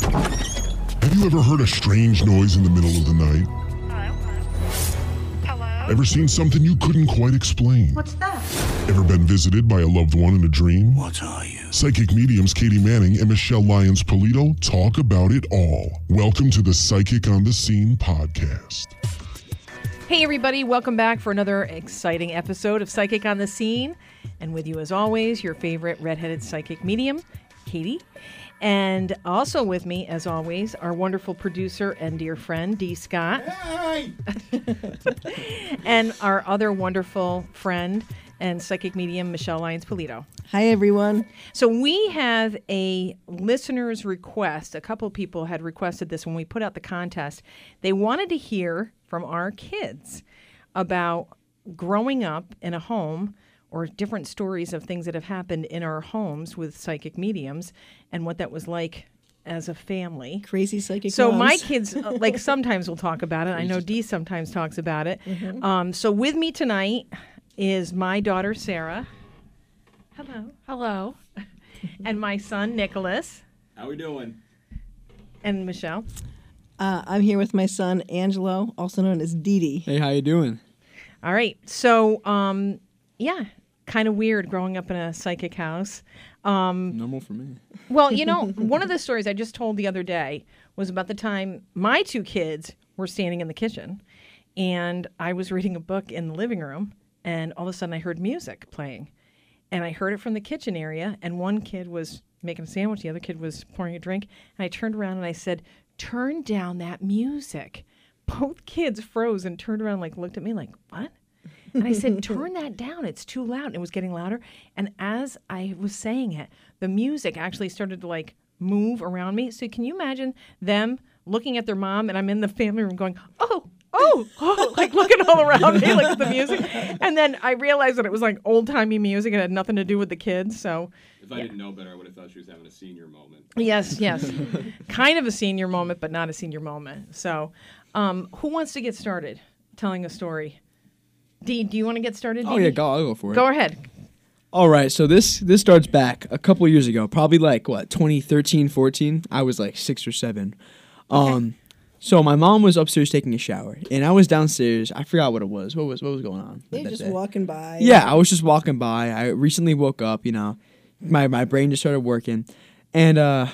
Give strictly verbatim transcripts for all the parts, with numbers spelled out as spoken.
Have you ever heard a strange noise in the middle of the night? Hello? Hello? Ever seen something you couldn't quite explain? What's that? Ever been visited by a loved one in a dream? What are you? Psychic mediums Katie Manning and Michelle Lyons-Polito talk about it all. Welcome to the Psychic on the Scene podcast. Hey, everybody. Welcome back for another exciting episode of Psychic on the Scene. And with you, as always, your favorite redheaded psychic medium, Katie. And also with me, as always, our wonderful producer and dear friend, Dee Scott. Hey! And our other wonderful friend and psychic medium, Michelle Lyons-Polito. Hi, everyone. So we have a listener's request. A couple people had requested this when we put out the contest. They wanted to hear from our kids about growing up in a home or different stories of things that have happened in our homes with psychic mediums and what that was like as a family. Crazy psychic So moms. My kids, uh, like, sometimes will talk about it. I know Dee sometimes talks about it. Mm-hmm. Um, so with me tonight is my daughter, Sarah. Hello. Hello. And my son, Nicholas. How we doing? And Michelle. Uh, I'm here with my son, Angelo, also known as Dee Dee. Hey, how you doing? All right. So, um, yeah. Kind of weird growing up in a psychic house. Um, Normal for me. Well, you know, one of the stories I just told the other day was about the time my two kids were standing in the kitchen, and I was reading a book in the living room, and all of a sudden I heard music playing. And I heard it from the kitchen area, and one kid was making a sandwich, the other kid was pouring a drink, and I turned around and I said, "Turn down that music." Both kids froze and turned around and, like, looked at me like, "What?" And I said, "Turn that down. It's too loud." And it was getting louder. And as I was saying it, the music actually started to, like, move around me. So can you imagine them looking at their mom, and I'm in the family room going, "Oh, oh, oh," like looking all around me, like, at the music. And then I realized that it was like old-timey music. It had nothing to do with the kids. So if I yeah. didn't know better, I would have thought she was having a senior moment. Yes, yes. Kind of a senior moment, but not a senior moment. So um, who wants to get started telling a story? Dee, do you want to get started? Oh, Dee? yeah, go, I'll go for it. Go ahead. All right, so this this starts back a couple of years ago, probably like, what, twenty thirteen, fourteen? I was like six or seven. Okay. Um, so my mom was upstairs taking a shower, and I was downstairs. I forgot what it was. What was what was going on? You were just day. walking by. Yeah, I was just walking by. I recently woke up, you know. My my brain just started working. And uh,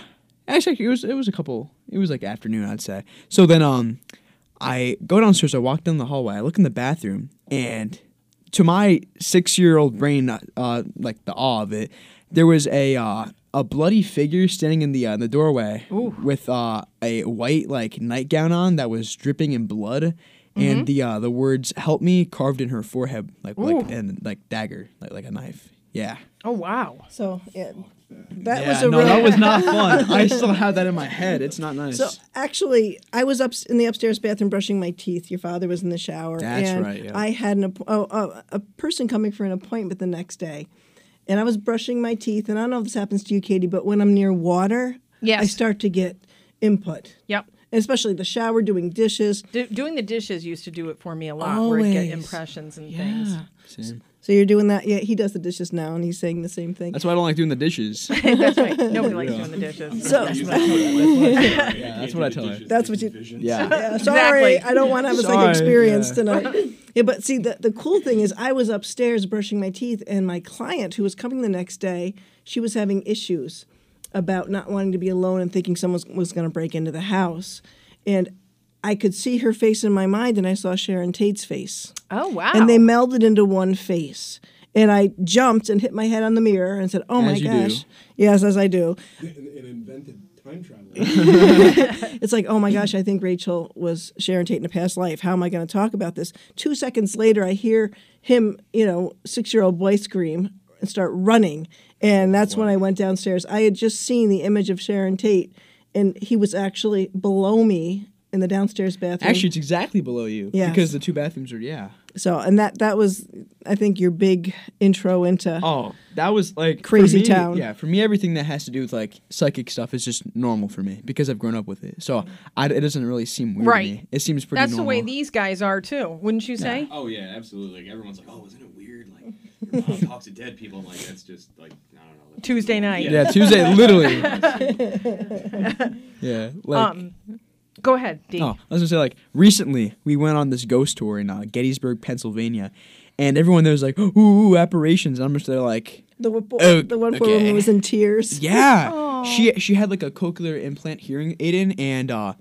actually, it was, it was a couple, it was like afternoon, I'd say. So then um, I go downstairs. I walk down the hallway. I look in the bathroom. And to my six-year-old brain, uh, like the awe of it, there was a uh, a bloody figure standing in the uh, the doorway. Ooh. With uh, a white, like, nightgown on that was dripping in blood, mm-hmm. and the uh, the words "Help me" carved in her forehead, like like and like dagger, like like a knife. Yeah. Oh wow. So yeah, that yeah, was a no, real... that was not fun. I still have that in my head. It's not nice. So actually, I was up in the upstairs bathroom brushing my teeth. Your father was in the shower. That's and right. Yeah. I had an oh, oh, a person coming for an appointment the next day, and I was brushing my teeth. And I don't know if this happens to you, Katie, but when I'm near water, yes. I start to get input. Yep. Especially the shower, doing dishes. Do, doing the dishes used to do it for me a lot. Always. Where I'd get impressions and yeah. things. Same. So you're doing that? Yeah, he does the dishes now, and he's saying the same thing. That's why I don't like doing the dishes. That's right. Nobody likes yeah. doing the dishes. So that's what I tell her. Yeah, that's what I tell her. That's what you. Yeah. yeah sorry, exactly. I don't want to have a psychic experience yeah. tonight. Yeah, but see, the the cool thing is, I was upstairs brushing my teeth, and my client, who was coming the next day, she was having issues about not wanting to be alone and thinking someone was, was going to break into the house. And I could see her face in my mind, and I saw Sharon Tate's face. Oh, wow. And they melded into one face. And I jumped and hit my head on the mirror and said, "Oh, my gosh." Do. Yes, as I do. It, it invented time travel. It's like, "Oh, my gosh, I think Rachel was Sharon Tate in a past life. How am I going to talk about this?" Two seconds later, I hear him, you know, six-year-old boy scream and start running. And that's wow. when I went downstairs. I had just seen the image of Sharon Tate, and he was actually below me in the downstairs bathroom. Actually, it's exactly below you. Yeah. Because the two bathrooms are, yeah. So, and that, that was, I think, your big intro into oh, that was like crazy me, town. Yeah, for me, everything that has to do with like psychic stuff is just normal for me because I've grown up with it. So I, it doesn't really seem weird right. to me. It seems pretty That's normal. That's the way these guys are too, wouldn't you say? Yeah. Oh, yeah, absolutely. Like, everyone's like, oh, isn't it weird? Like, your mom talks to dead people. I'm like, that's just like, I don't know. Tuesday night. Yeah, yeah Tuesday, literally. yeah. Like, um, Go ahead, Dee. Oh, I was going to say, like, recently we went on this ghost tour in uh, Gettysburg, Pennsylvania, and everyone there was like, ooh, ooh apparitions. And I'm just there like... The, w- oh, the one poor okay. woman was in tears. Yeah. Aww. She she had, like, a cochlear implant hearing aid in, and uh,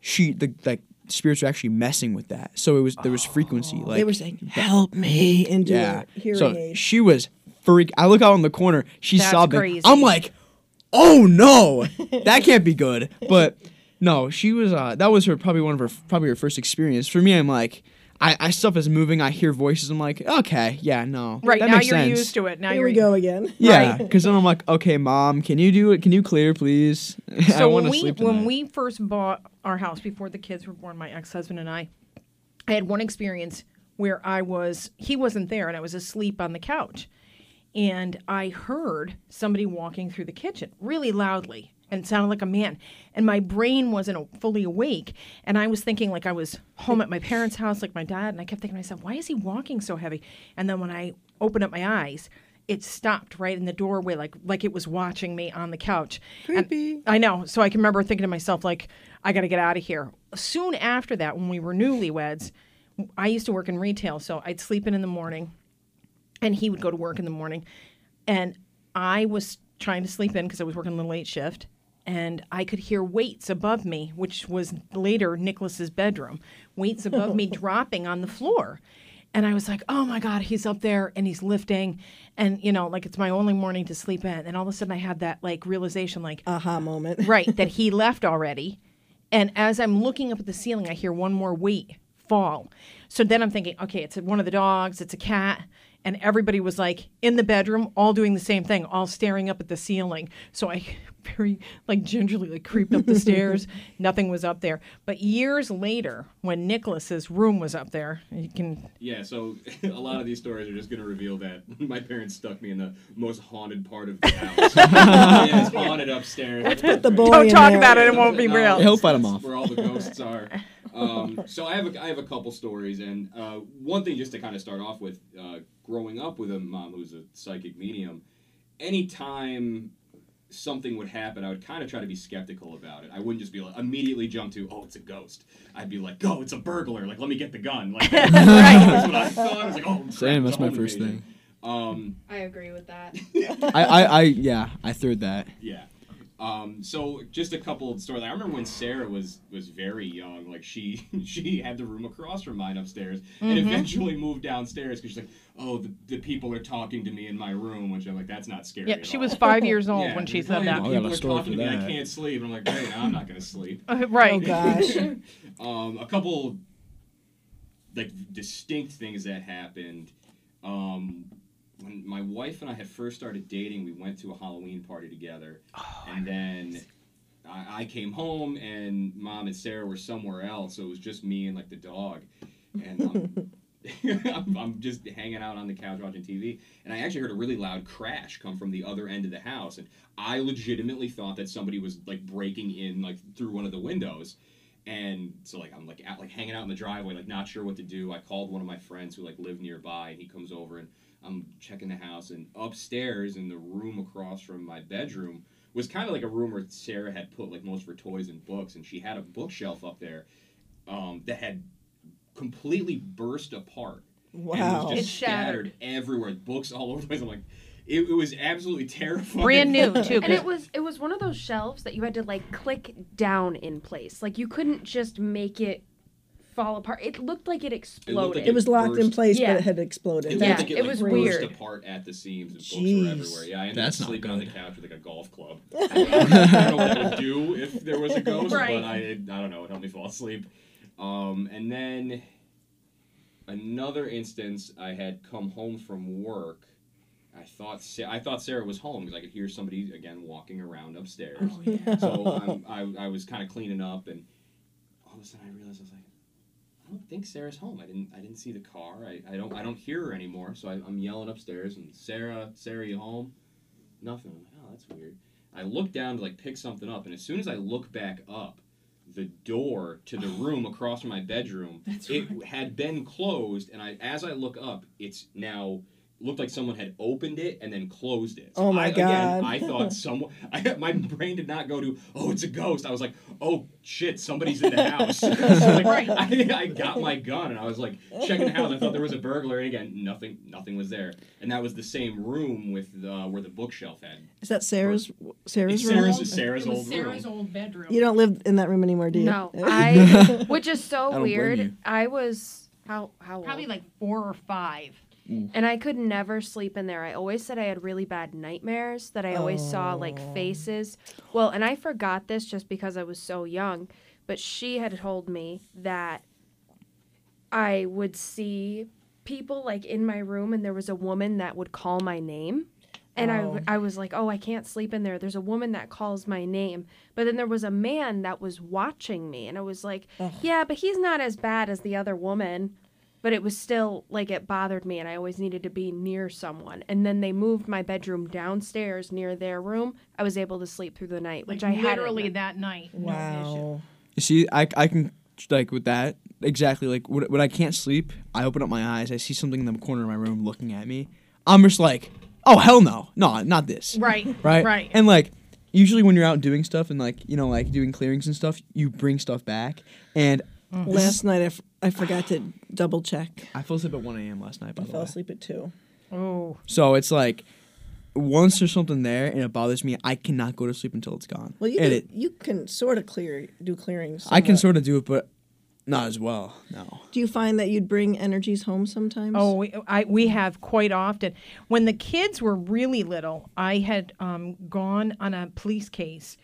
she, the like, spirits were actually messing with that. So it was there was frequency. Like, they were saying, help me, into yeah. hearing so aid. She was freak. I look out in the corner. She's That's sobbing. Crazy. I'm like, oh, no. That can't be good. But... No, she was, uh, that was her, probably one of her, probably her first experience. For me, I'm like, I, I stuff is moving, I hear voices, I'm like, okay, yeah, no. Right, that now makes you're sense. used to it. Now Here we go again. Yeah, because right. then I'm like, okay, Mom, can you do it, can you clear, please? So I want to sleep tonight. When we first bought our house, before the kids were born, my ex-husband and I, I had one experience where I was, he wasn't there, and I was asleep on the couch. And I heard somebody walking through the kitchen really loudly. And sounded like a man. And my brain wasn't fully awake. And I was thinking like I was home at my parents' house, like my dad. And I kept thinking to myself, why is he walking so heavy? And then when I opened up my eyes, it stopped right in the doorway, like like it was watching me on the couch. Creepy. And I know. So I can remember thinking to myself, like, I got to get out of here. Soon after that, when we were newlyweds, I used to work in retail. So I'd sleep in in the morning. And he would go to work in the morning. And I was trying to sleep in because I was working a little late shift. And I could hear weights above me, which was later Nicholas's bedroom, weights above me dropping on the floor. And I was like, oh, my God, he's up there and he's lifting. And, you know, like it's my only morning to sleep in. And all of a sudden I had that like realization like aha moment, right, that he left already. And as I'm looking up at the ceiling, I hear one more weight fall. So then I'm thinking, OK, it's one of the dogs. It's a cat. And everybody was like in the bedroom, all doing the same thing, all staring up at the ceiling. So I very like gingerly like creeped up the stairs. Nothing was up there. But years later, when Nicholas's room was up there, you can yeah. So a lot of these stories are just going to reveal that my parents stuck me in the most haunted part of the house. Yeah, it's haunted upstairs. Let's put the boy Don't in talk there. about it. It won't be no, real. He'll fight them off. Where all the ghosts are. Um, so I have a, I have a couple stories, and uh, one thing just to kind of start off with, uh, growing up with a mom who's a psychic medium, anytime something would happen, I would kind of try to be skeptical about it. I wouldn't just be like immediately jump to, oh, it's a ghost. I'd be like, oh, it's a burglar. Like, let me get the gun. Like, right. That's what I thought. I was like, oh, crap, Same, that's my first invasion. thing. Um, I agree with that. I, I, I, yeah, I threw that. Yeah. Um, so just a couple of stories. I remember when Sarah was, was very young, like she, she had the room across from mine upstairs mm-hmm. and eventually moved downstairs because she's like, oh, the, the people are talking to me in my room, which I'm like, that's not scary Yeah, at she all. was five years old yeah, when she said that. The people are talking to me, I can't sleep. And I'm like, hey, no, I'm not going to sleep. Uh, right. Oh, gosh. um, a couple like distinct things that happened. Um... When my wife and I had first started dating, we went to a Halloween party together, oh, and then I, I came home, and Mom and Sarah were somewhere else, so it was just me and, like, the dog, and um, I'm, I'm just hanging out on the couch watching T V, and I actually heard a really loud crash come from the other end of the house, and I legitimately thought that somebody was, like, breaking in, like, through one of the windows. And so, like, I'm, like, out, like, hanging out in the driveway, like, not sure what to do. I called one of my friends who, like, lived nearby, and he comes over, and I'm checking the house. And upstairs in the room across from my bedroom was kind of like a room where Sarah had put, like, most of her toys and books. And she had a bookshelf up there um, that had completely burst apart. Wow. And it was just it shattered. scattered everywhere. Books all over the place. I'm like... It, it was absolutely terrifying. Brand new, too. And it was it was one of those shelves that you had to, like, click down in place. Like, you couldn't just make it fall apart. It looked like it exploded. It, looked like it, it was burst. locked in place, yeah. but it had exploded. It, yeah. like it, it like, was burst weird. burst apart at the seams, and Jeez. books were everywhere. Yeah, I ended That's up sleeping on the couch with, like, a golf club. I don't know what I would do if there was a ghost, right. but I, I don't know. It helped me fall asleep. Um, and then another instance, I had come home from work. I thought Sa- I thought Sarah was home because I could hear somebody, again, walking around upstairs. Oh, yeah. So I'm, I, I was kind of cleaning up, and all of a sudden I realized, I was like, I don't think Sarah's home. I didn't I didn't see the car. I, I don't I don't hear her anymore. So I, I'm yelling upstairs and Sarah, Sarah, you home? Nothing. I'm like, oh, that's weird. I look down to like pick something up, and as soon as I look back up, the door to the room across from my bedroom, that's it right. had been closed, and I as I look up, it's now looked like someone had opened it and then closed it. So oh my I, god! Again, I thought someone. I, my brain did not go to oh, it's a ghost. I was like, oh shit, somebody's in the house. So like, right. I, I got my gun and I was like checking the house. I thought there was a burglar, and again, nothing, nothing was there. And that was the same room with uh, where the bookshelf had. Is that Sarah's? Sarah's room. Sarah's, is Sarah's it was old Sarah's room. Sarah's old bedroom. You don't live in that room anymore, do you? No, I. Which is so I weird. I was how how old? Probably like four or five. And I could never sleep in there. I always said I had really bad nightmares, that I always oh. saw, like, faces. Well, and I forgot this just because I was so young, but she had told me that I would see people, like, in my room, and there was a woman that would call my name. And oh. I, I was like, oh, I can't sleep in there. There's a woman that calls my name. But then there was a man that was watching me, and I was like, Ugh. yeah, but he's not as bad as the other woman. But it was still, like, it bothered me, and I always needed to be near someone. And then they moved my bedroom downstairs near their room. I was able to sleep through the night, like which I had literally that night. Wow. No See, I, I can, like, with that, exactly, like, when, when I can't sleep, I open up my eyes, I see something in the corner of my room looking at me. I'm just like, oh, hell no. No, not this. Right. Right? Right. And, like, usually when you're out doing stuff and, like, you know, like, doing clearings and stuff, you bring stuff back, and... Mm. Last night, I, f- I forgot to double check. I fell asleep at one a.m. last night, by the way. I fell asleep at two. Oh. So it's like, once there's something there and it bothers me, I cannot go to sleep until it's gone. Well, you and can, it, you can sort of clear do clearings. Somewhat. I can sort of do it, but not as well, no. Do you find that you'd bring energies home sometimes? Oh, we, I, we have quite often. When the kids were really little, I had um, gone on a police case.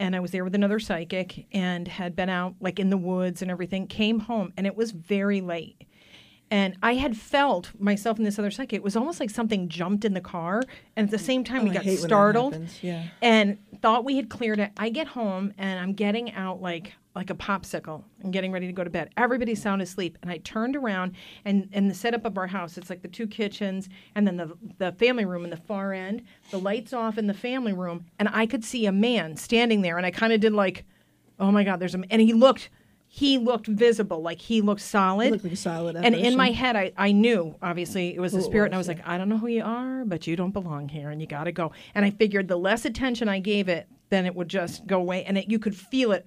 And I was there with another psychic and had been out like in the woods and everything, came home, and it was very late. And I had felt myself and this other psychic, it was almost like something jumped in the car. And at the same time, oh, we got startled yeah. and thought we had cleared it. I get home and I'm getting out like like a popsicle and getting ready to go to bed. Everybody's sound asleep. And I turned around and, and the setup of our house, it's like the two kitchens and then the, the family room in the far end, the lights off in the family room. And I could see a man standing there. And I kind of did like, oh my God, there's a man. And he looked, he looked visible. Like he looked solid. He looked like a solid apparition. And in my head, I, I knew, obviously, it was a spirit. Was, and I was yeah. like, I don't know who you are, but you don't belong here and you got to go. And I figured the less attention I gave it, then it would just go away. And it, you could feel it.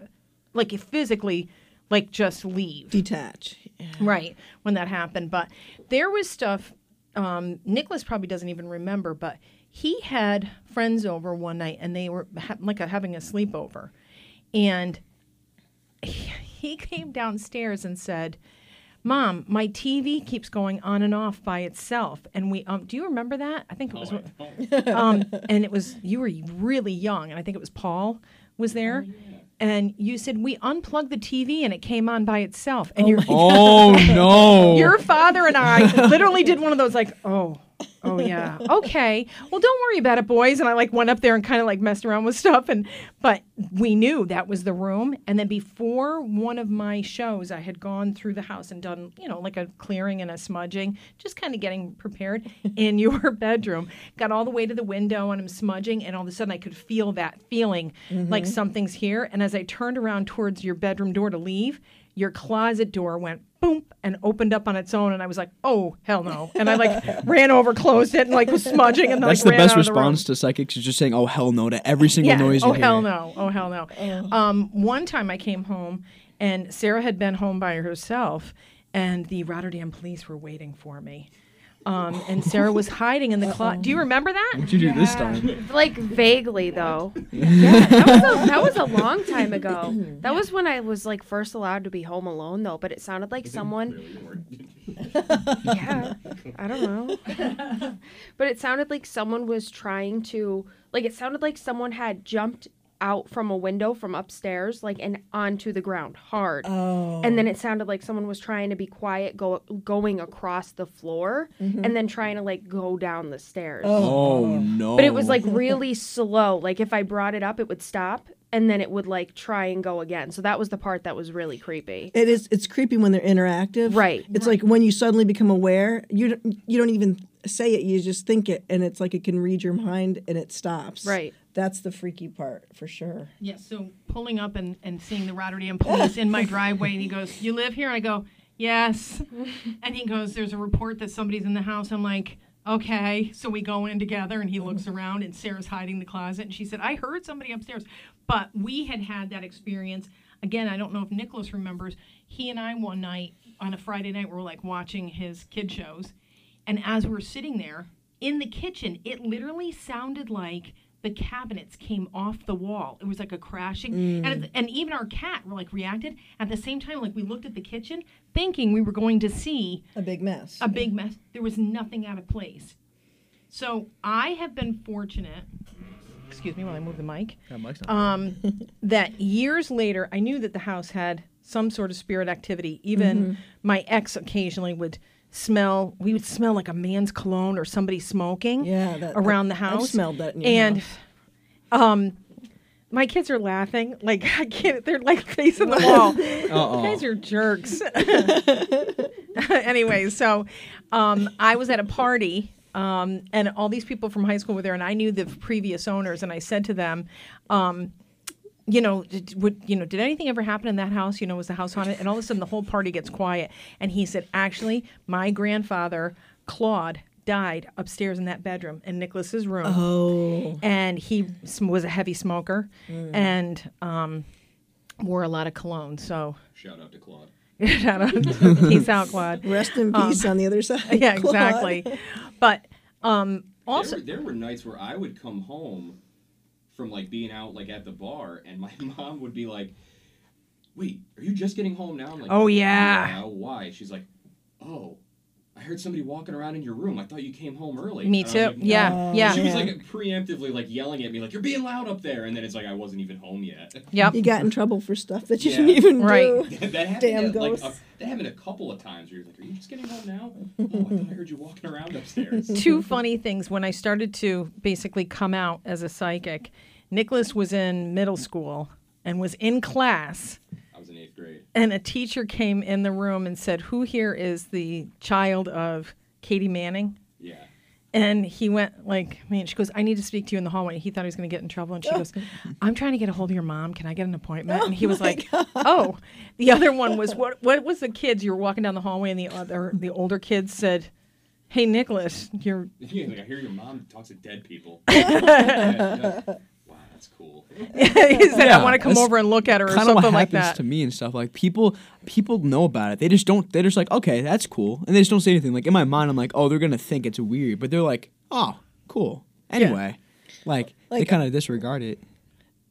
Like, physically, like, just leave. Detach. Yeah. Right, when that happened. But there was stuff, um, Nicholas probably doesn't even remember, but he had friends over one night, and they were, ha- like, a, having a sleepover. And he, he came downstairs and said, Mom, my T V keeps going on and off by itself. And we, um, do you remember that? I think it was, oh, um, and it was, you were really young, and I think it was Paul was there. Oh, yeah. And you said, we unplugged the T V and it came on by itself. And oh, you're, oh no. Your father and I literally did one of those like, oh, oh yeah. Okay. Well, don't worry about it, boys. And I like went up there and kind of like messed around with stuff. And But we knew that was the room. And then before one of my shows, I had gone through the house and done, you know, like a clearing and a smudging, just kind of getting prepared in your bedroom. Got all the way to the window and I'm smudging. And all of a sudden I could feel that feeling mm-hmm. like something's here. And as I turned around towards your bedroom door to leave, your closet door went boom and opened up on its own. And I was like, oh, hell no. And I like ran over, closed it, and like was smudging. And That's like, the ran best response the to psychics is just saying, oh, hell no to every single yeah. noise you oh, hear. Oh, hell no. Oh, hell no. Oh. Um, one time I came home and Sarah had been home by herself and the Rotterdam police were waiting for me. Um, and Sarah was hiding in the closet. Do you remember that? What'd you do yeah. this time? Like vaguely, though. Yeah, that was, a, that was a long time ago. That was when I was like first allowed to be home alone, though. But it sounded like someone. yeah, I don't know. But it sounded like someone was trying to. Like it sounded like someone had jumped out from a window from upstairs, like, and onto the ground hard. Oh. And then it sounded like someone was trying to be quiet, go going across the floor, mm-hmm. and then trying to, like, go down the stairs. Oh, oh no. But it was, like, really slow. Like, if I brought it up, it would stop. and then it would like try and go again. So that was the part that was really creepy. It is. It's creepy when they're interactive. Right. It's like when you suddenly become aware, you you don't even say it. You just think it, and it's like it can read your mind, and it stops. Right. That's the freaky part, for sure. Yeah, so pulling up and, and seeing the Rotterdam police in my driveway, and he goes, "You live here?" And I go, "Yes." And he goes, "There's a report that somebody's in the house." I'm like, "Okay." So we go in together, and he looks around, and Sarah's hiding in the closet. And she said, "I heard somebody upstairs." But we had had that experience. Again, I don't know if Nicholas remembers. He and I one night, on a Friday night, we were, like, watching his kid shows. And as we're sitting there, in the kitchen, it literally sounded like the cabinets came off the wall. It was like a crashing. Mm. And, and even our cat, like, reacted. At the same time, like, we looked at the kitchen thinking we were going to see a big mess. A big mess. There was nothing out of place. So I have been fortunate, excuse me while I move the mic, that mic's not um, that years later, I knew that the house had some sort of spirit activity. Even mm-hmm. my ex occasionally would smell, we would smell like a man's cologne or somebody smoking yeah, that, around that, the house. I smelled that in your and, house. Um, my kids are laughing. Like, I can't, they're like facing the wall. You guys are jerks. Anyway, so um, I was at a party um, and all these people from high school were there, and I knew the previous owners, and I said to them, um, you know, did, would, you know, did anything ever happen in that house? You know, was the house haunted? And all of a sudden, the whole party gets quiet. And he said, "Actually, my grandfather, Claude, died upstairs in that bedroom in Nicholas's room." Oh. And he was a heavy smoker mm. and um, wore a lot of cologne. So shout out to Claude. Shout out to peace out, Claude. Rest in peace um, on the other side. Yeah, Claude. Exactly. But um, also, there were, there were nights where I would come home from, like, being out, like, at the bar, and my mom would be like, "Wait, are you just getting home now?" I'm like, "Oh, yeah. Oh, why?" She's like, "Oh, I heard somebody walking around in your room. I thought you came home early." Me too. Like, no. Yeah, yeah. She was, like, preemptively, like, yelling at me, like, "You're being loud up there." And then it's like, I wasn't even home yet. Yep. You got in trouble for stuff that you yeah. didn't even right. do. that happened Damn at, ghosts. Like, a, that happened a couple of times where you're like, "Are you just getting home now? Oh, I thought I heard you walking around upstairs." Two funny things. When I started to basically come out as a psychic, Nicholas was in middle school and was in class. In eighth grade. And a teacher came in the room and said, "Who here is the child of Katie Manning?" Yeah. And he went like, "Man," she goes, "I need to speak to you in the hallway." He thought he was going to get in trouble. And she goes, "I'm trying to get a hold of your mom. Can I get an appointment?" Oh, and he was like, God. "Oh." The other one was, what What was the kids? You were walking down the hallway and the other, the older kids said, "Hey, Nicholas, you're..." Yeah, like, "I hear your mom talks to dead people." yeah, yeah. That's cool. He said, yeah, "I want to come over and look at her," or something like that. Kind of what happens to me and stuff. Like, people, people know about it. They just don't. They're just like, "Okay, that's cool," and they just don't say anything. Like, in my mind, I'm like, "Oh, they're gonna think it's weird," but they're like, "Oh, cool." Anyway, yeah. like, like they kind of disregard it.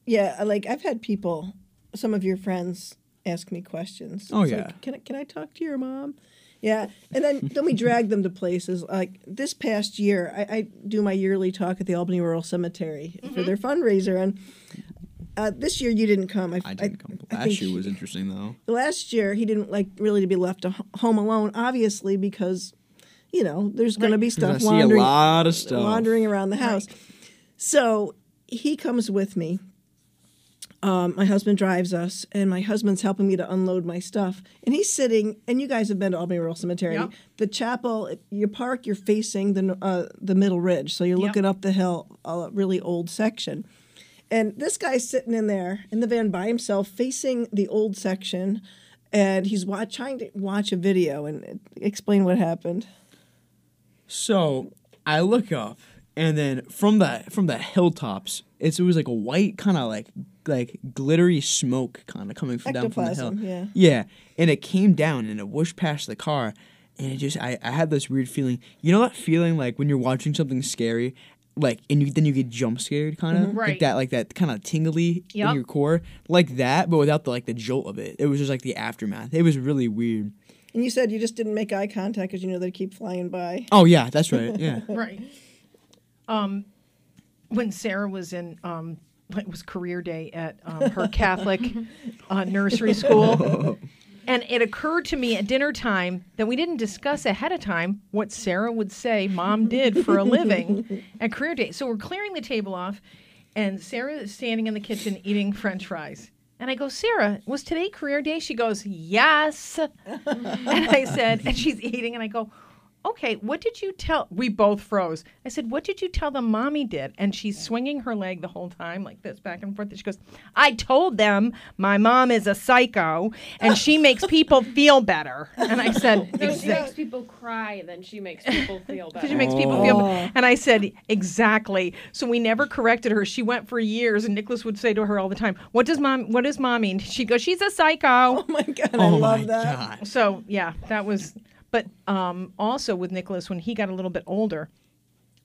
Yeah, like I've had people, some of your friends, ask me questions. Oh it's yeah. Like, can I, can I talk to your mom? Yeah, and then then we drag them to places. Like this past year, I, I do my yearly talk at the Albany Rural Cemetery mm-hmm. for their fundraiser, and uh, this year you didn't come. I, I didn't come. I, last I year was interesting, though. Last year, he didn't like really to be left home alone, obviously, because, you know, there's going right. to be stuff wandering, a lot of stuff wandering around the house. Right. So he comes with me. Um, my husband drives us, and my husband's helping me to unload my stuff. And he's sitting, and you guys have been to Albany Rural Cemetery. Yep. The chapel, you park, you're facing the uh, the middle ridge, so you're looking yep. up the hill, a really old section. And this guy's sitting in there in the van by himself facing the old section, and he's watch, trying to watch a video and explain what happened. So I look up, and then from the, from the hilltops, it's, it was like a white kind of like... like glittery smoke kind of coming from down from the hill. Yeah. yeah. And it came down and it whooshed past the car. And it just, I, I had this weird feeling. You know that feeling like when you're watching something scary, like, and you, then you get jump scared kind of? Mm-hmm. Right. Like that, like that kind of tingly yep. in your core. Like that, but without the, like the jolt of it. It was just like the aftermath. It was really weird. And you said you just didn't make eye contact because you know they'd keep flying by. Oh, yeah, that's right. Yeah. right. Um, when Sarah was in, um, it was career day at um, her Catholic uh, nursery school. And it occurred to me at dinner time that we didn't discuss ahead of time what Sarah would say mom did for a living at career day. So we're clearing the table off, and Sarah is standing in the kitchen eating French fries. And I go, Sarah, was today career day? She goes, yes. And I said, and she's eating, and I go, okay, what did you tell? We both froze. I said, what did you tell them mommy did? And she's swinging her leg the whole time like this, back and forth. And she goes, I told them my mom is a psycho and she makes people feel better. And I said, no, she makes people cry and then she makes people feel better. She makes people feel better. And I said, exactly. So we never corrected her. She went for years, and Nicholas would say to her all the time, what does mom, what does mommy? And she'd go, she's a psycho. Oh my God, oh I love my that. God. So yeah, that was... But um, also with Nicholas, when he got a little bit older,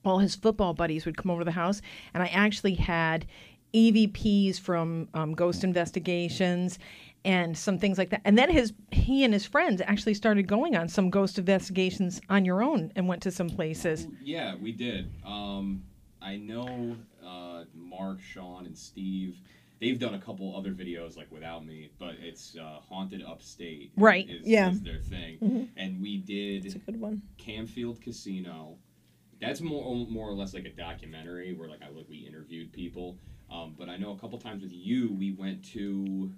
all his football buddies would come over to the house, and I actually had E V Ps from um, Ghost Investigations and some things like that. And then his he and his friends actually started going on some ghost investigations on your own and went to some places. Yeah, we did. Um, I know uh, Mark, Sean, and Steve... They've done a couple other videos, like, without me, but it's uh, Haunted Upstate. Right, is, yeah. Is their thing. Mm-hmm. And we did... That's a good one. Canfield Casino. That's more more or less like a documentary where, like, I like we interviewed people. Um, but I know a couple times with you, we went to...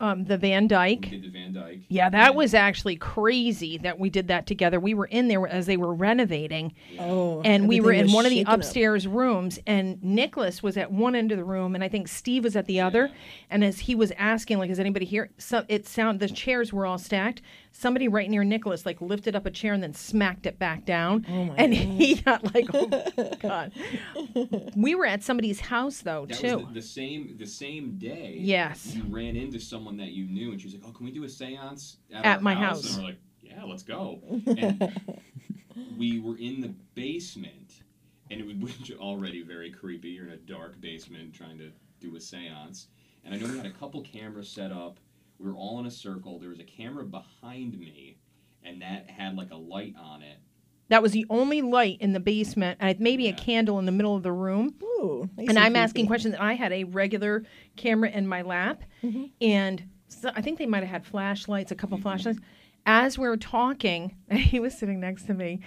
Um, the Van Dyke. We did the Van Dyke. Yeah, that and was actually crazy that we did that together. We were in there as they were renovating. Yeah. Oh, and we were in one of the upstairs up. rooms, and Nicholas was at one end of the room, and I think Steve was at the other. Yeah. And as he was asking, like, is anybody here? So it sound the chairs were all stacked. Somebody right near Nicholas, like, lifted up a chair and then smacked it back down. Oh my and God. He got like, oh my God. We were at somebody's house though that too. Was the, the same the same day. Yes. You ran into someone that you knew, and she was like, oh, can we do a seance at, at my house? house? And we're like, yeah, let's go. And we were in the basement, and it was already very creepy. You're in a dark basement trying to do a seance. And I know we had a couple cameras set up. We were all in a circle. There was a camera behind me, and that had, like, a light on it. That was the only light in the basement, and maybe yeah. a candle in the middle of the room. Ooh, and I'm asking creepy. questions. I had a regular camera in my lap, mm-hmm. and so I think they might have had flashlights, a couple mm-hmm. flashlights. As we were talking, and he was sitting next to me,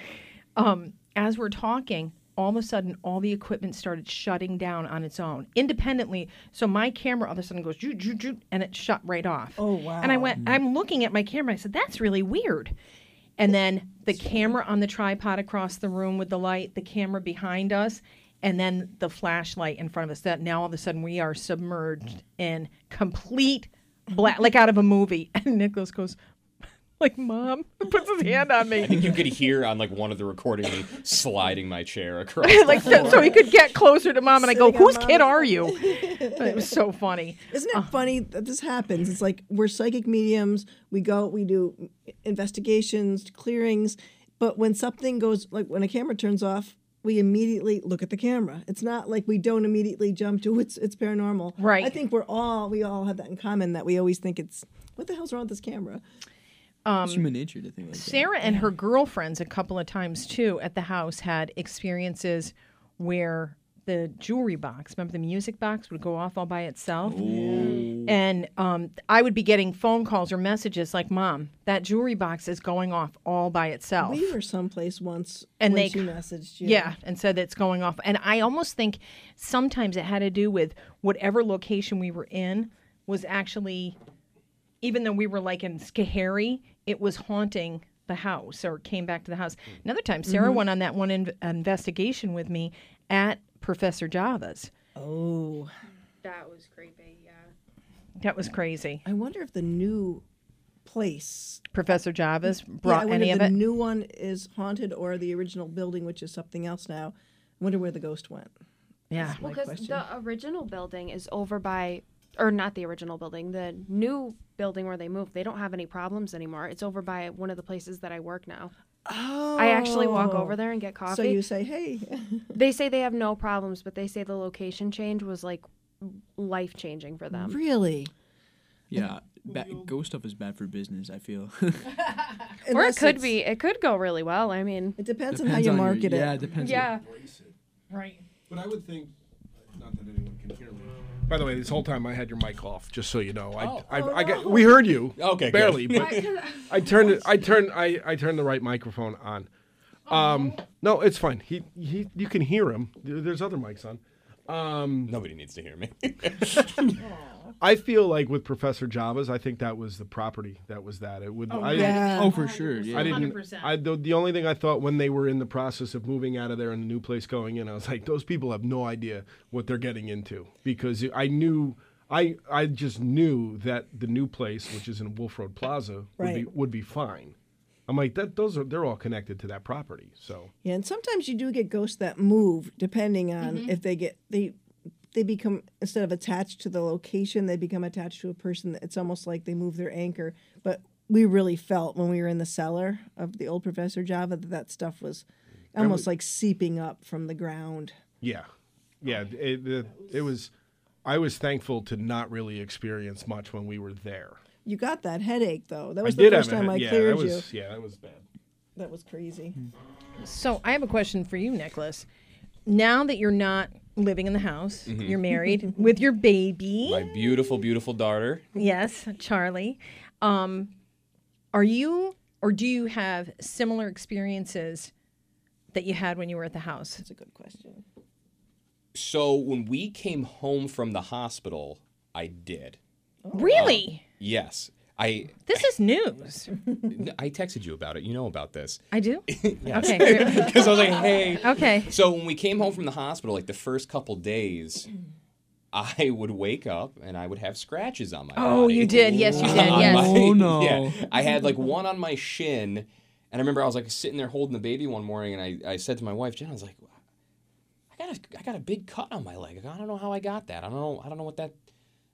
um, as we we're talking, all of a sudden, all the equipment started shutting down on its own, independently. So my camera all of a sudden goes, joo, joo, joo, and it shut right off. Oh, wow. And I went, mm-hmm. I'm looking at my camera. I said, that's really weird. And then the camera on the tripod across the room with the light, the camera behind us, and then the flashlight in front of us. That now all of a sudden we are submerged in complete black, like out of a movie. And Nicholas goes, like, Mom, puts his hand on me. I think you could hear on, like, one of the recordings me sliding my chair across like the floor. So he could get closer to Mom, and Sitting I go, whose kid are you? But it was so funny. Isn't it uh, funny that this happens? It's like we're psychic mediums. We go, we do investigations, clearings. But when something goes, like when a camera turns off, we immediately look at the camera. It's not like we don't immediately jump to, it's it's paranormal. Right. I think we're all, we all have that in common, that we always think it's, what the hell's wrong with this camera? Um, human nature to think like Sarah that. and yeah. her girlfriends a couple of times too at the house had experiences where the jewelry box, remember the music box, would go off all by itself. Ooh. And um, I would be getting phone calls or messages like, Mom, that jewelry box is going off all by itself. We were someplace once and they messaged you. Yeah, and said it's going off. And I almost think sometimes it had to do with whatever location we were in was actually, even though we were like in Schoharie, it was haunting the house or came back to the house. Another time, Sarah mm-hmm. went on that one in- investigation with me at Professor Java's. Oh. That was creepy, yeah. That was crazy. I wonder if the new place... Professor Java's brought yeah, any of it? I wonder if the new one is haunted or the original building, which is something else now. I wonder where the ghost went. Yeah. Well, because the original building is over by... Or not the original building, the new building where they moved. They don't have any problems anymore. It's over by one of the places that I work now. Oh. I actually walk over there and get coffee. So you say, hey. They say they have no problems, but they say the location change was, like, life-changing for them. Really? Yeah. Ba- ghost stuff is bad for business, I feel. Or it could be. It could go really well. I mean. It depends, depends on how you on market your, it. Yeah, it depends yeah. on how you embrace it. Right. But I would think, not that anyone can hear me. By the way, this whole time I had your mic off, just so you know. I, oh, I, oh, I, no. I we heard you, okay, barely, good. But I turned it. I turned. I, I turned the right microphone on. Um, oh. No, it's fine. He, he, you can hear him. There's other mics on. Um, Nobody needs to hear me. I feel like with Professor Java's, I think that was the property. That was that. It would. Oh, I, yeah. oh for sure. Yeah. I didn't. one hundred percent. I the, the only thing I thought when they were in the process of moving out of there and the new place going in, I was like, those people have no idea what they're getting into, because I knew. I, I just knew that the new place, which is in Wolf Road Plaza, would right. be would be fine. I'm like that. Those are they're all connected to that property. So yeah, and sometimes you do get ghosts that move, depending on mm-hmm. if they get they they become instead of attached to the location, they become attached to a person. It's almost like they move their anchor. But we really felt when we were in the cellar of the old Professor Java that that stuff was almost was, like seeping up from the ground. Yeah, yeah. It it, it was. I was thankful to not really experience much when we were there. You got that headache, though. That was I the first time I yeah, cleared that was, you. Yeah, that was bad. That was crazy. So I have a question for you, Nicholas. Now that you're not living in the house, mm-hmm. you're married with your baby. My beautiful, beautiful daughter. Yes, Charlie. Um, are you or do you have similar experiences that you had when you were at the house? That's a good question. So when we came home from the hospital, I did. Oh. Really? Um, yes. I. This is news. I texted you about it. You know about this. I do? Yes. Okay. Because I was like, hey. Okay. So when we came home from the hospital, like the first couple days, I would wake up and I would have scratches on my oh, body. Oh, you did. Yes, you did. Yes. My, oh, no. Yeah. I had like one on my shin, and I remember I was like sitting there holding the baby one morning, and I, I said to my wife, Jen, I was like, I got, a, I got a big cut on my leg. I don't know how I got that. I don't know. I don't know what that.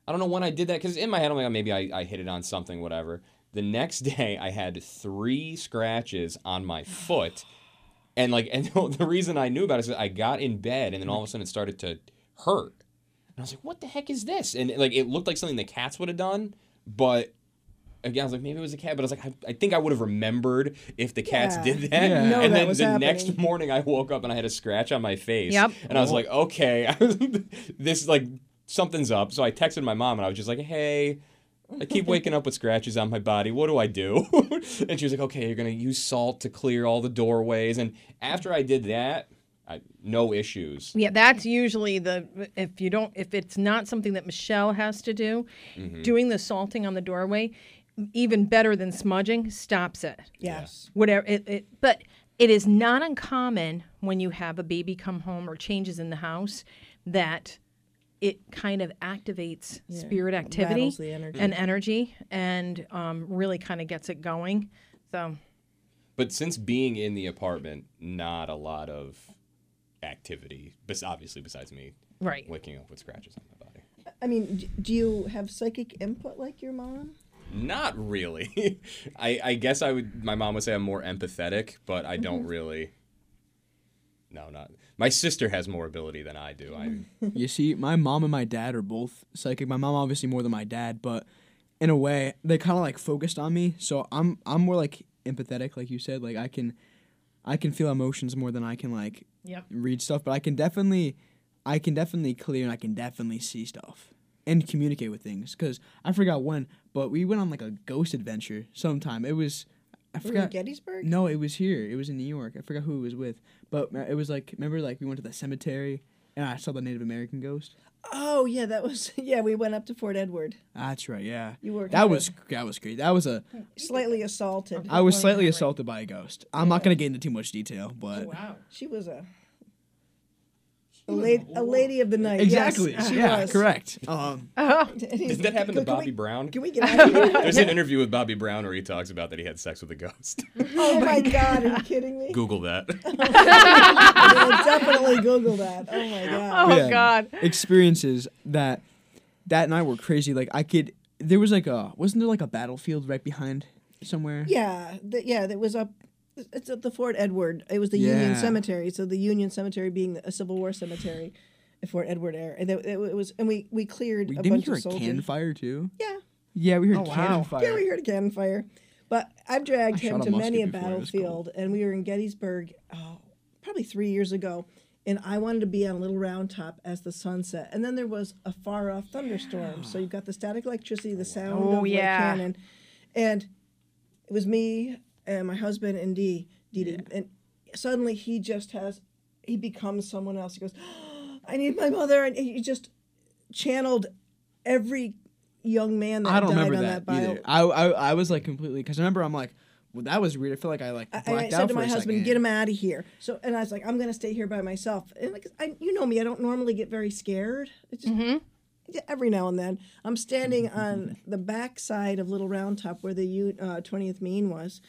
I don't know when I did that, because in my head I'm like, oh, maybe I, I hit it on something, whatever. The next day I had three scratches on my foot, and like, and the reason I knew about it is I got in bed and then all of a sudden it started to hurt, and I was like, what the heck is this? And like, it looked like something the cats would have done, but. Again, I was like, maybe it was a cat, but I was like, I, I think I would have remembered if the cats yeah. did that. Yeah. No, and then that the happening. Next morning I woke up and I had a scratch on my face. Yep. And oh. I was like, okay, this like something's up. So I texted my mom and I was just like, hey, I keep waking up with scratches on my body. What do I do? And she was like, okay, you're going to use salt to clear all the doorways. And after I did that, I, no issues. Yeah, that's usually the if you don't if it's not something that Michelle has to do, mm-hmm. doing the salting on the doorway. Even better than smudging, stops it. Yes. Whatever. It, it, but it is not uncommon when you have a baby come home or changes in the house that it kind of activates yeah. spirit activity the energy. and energy and um, really kind of gets it going. So. But since being in the apartment, not a lot of activity, obviously besides me right. waking up with scratches on my body. I mean, do you have psychic input like your mom? Not really. I, I guess I would. My mom would say I'm more empathetic, but I don't really. No, not. My sister has more ability than I do. I. You see, my mom and my dad are both psychic. My mom obviously more than my dad, but in a way they kind of like focused on me. So I'm I'm more like empathetic, like you said. Like I can, I can feel emotions more than I can like yep. read stuff. But I can definitely, I can definitely clear and I can definitely see stuff. And communicate with things, because I forgot when, but we went on like a ghost adventure sometime. It was, I forgot. Were you in Gettysburg? No, it was here. It was in New York. I forgot who it was with, but it was like, remember, like we went to the cemetery and I saw the Native American ghost. Oh yeah, that was yeah. We went up to Fort Edward. That's right. Yeah, you were. That good. was that was great. That was a slightly assaulted. I was slightly assaulted by a ghost. I'm yeah. not gonna get into too much detail, but oh, wow, she was a. A lady, a lady of the night. Exactly. Yes, she yeah, was. Correct. Um, oh. Does that happen to Bobby we, Brown? Can we get out of here? There's an interview with Bobby Brown where he talks about that he had sex with a ghost. Oh, my God. Are you kidding me? Google that. Yeah, definitely Google that. Oh, my God. Oh, yeah, God. Experiences that that night were crazy. Like, I could, there was like a, wasn't there like a battlefield right behind somewhere? Yeah. The, yeah, that was up. It's at the Fort Edward. It was the yeah. Union Cemetery. So the Union Cemetery being a Civil War cemetery, Fort Edward area, and it, it was. And we we cleared. We, a didn't bunch hear of soldiers. a cannon fire too? Yeah. Yeah, we heard oh, cannon wow. fire. Yeah, we heard a cannon fire. But I've dragged I him to a many a battlefield, and we were in Gettysburg, oh, probably three years ago, and I wanted to be on Little Round Top as the sun set, and then there was a far off thunderstorm. Yeah. So you've got the static electricity, the sound oh, of yeah. the cannon, and it was me. And my husband and Dee, Dee, Dee. Yeah. And suddenly he just has, he becomes someone else. He goes, oh, I need my mother. And you just channeled every young man that I don't died remember on that, that bio. Either. I, I I was like completely, because I remember I'm like, well, that was weird. I feel like I like blacked I, I out for a second. I said to my husband, get him out of here. So, and I was like, I'm going to stay here by myself. And like, I, you know me, I don't normally get very scared. It's just, mm-hmm. Every now and then, I'm standing on the back side of Little Round Top where the uh, twentieth Maine was,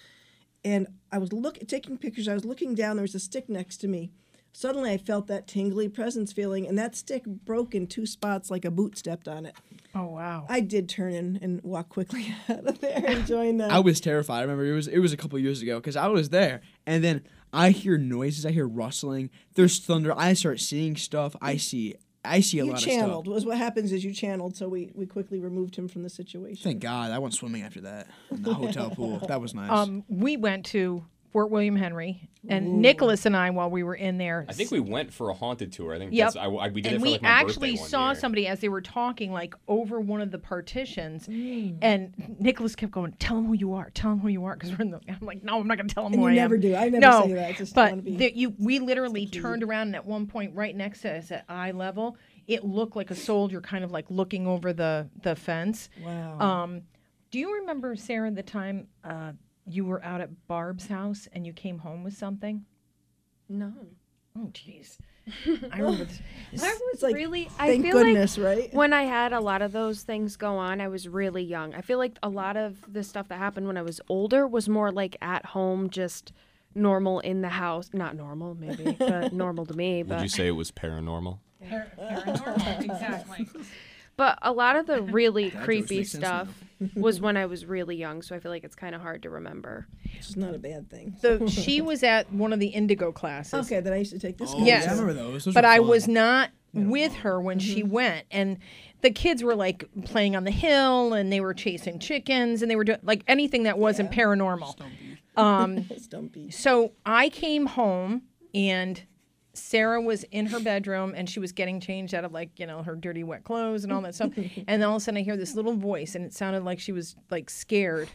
and I was look taking pictures. I was looking down. There was a stick next to me. Suddenly, I felt that tingly presence feeling, and that stick broke in two spots like a boot stepped on it. Oh wow! I did turn in and walk quickly out of there and join them. I was terrified. I remember it was it was a couple years ago because I was there, and then I hear noises. I hear rustling. There's thunder. I start seeing stuff. I see. I see a you lot channeled. of stuff. What happens is you channeled, so we, we quickly removed him from the situation. Thank God. I went swimming after that in the hotel pool. That was nice. Um, we went to Fort William Henry, and Ooh. Nicholas and I, while we were in there... I think we went for a haunted tour. I think yep. that's... I, I, we did and it for, like, my birthday one year. And we actually saw somebody as they were talking, like, over one of the partitions, mm. and Nicholas kept going, tell them who you are, tell them who you are, because we're in the... I'm like, no, I'm not going to tell them and who I am. You never do. I never no, say that. I just but don't want to be the, you, we literally so turned around, and at one point, right next to us at eye level, it looked like a soldier kind of, like, looking over the, the fence. Wow. Um, do you remember, Sarah, the time... Uh, you were out at Barb's house and you came home with something? No. Oh, jeez. I remember. This. I was like, really, thank I feel goodness, like right? When I had a lot of those things go on, I was really young. I feel like a lot of the stuff that happened when I was older was more like at home, just normal in the house. Not normal, maybe, but normal to me. But... Would you say it was paranormal? Par- paranormal, exactly. But a lot of the really creepy stuff was when I was really young, so I feel like it's kind of hard to remember. It's not a bad thing. So she was at one of the indigo classes. Okay, that I used to take this class. Oh, yes. Yeah, I remember those. Those but I was not with her when mm-hmm. she went, and the kids were like playing on the hill, and they were chasing chickens, and they were doing like anything that wasn't yeah. paranormal. Stumpy. Um, Stumpy. So I came home and. Sarah was in her bedroom, and she was getting changed out of, like, you know, her dirty, wet clothes and all that stuff. And then all of a sudden I hear this little voice, and it sounded like she was, like, scared.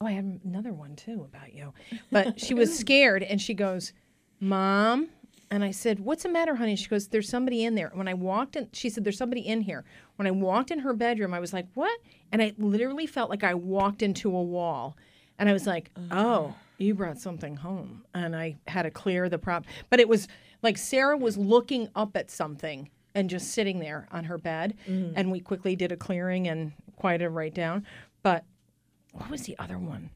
Oh, I had another one, too, about you. But she was scared, and she goes, Mom? And I said, what's the matter, honey? She goes, there's somebody in there. When I walked in, she said, there's somebody in here. When I walked in her bedroom, I was like, what? And I literally felt like I walked into a wall. And I was like, oh, you brought something home. And I had to clear the prop. But it was... Like, Sarah was looking up at something and just sitting there on her bed, mm. and we quickly did a clearing and quieted it right down. But what was the other one?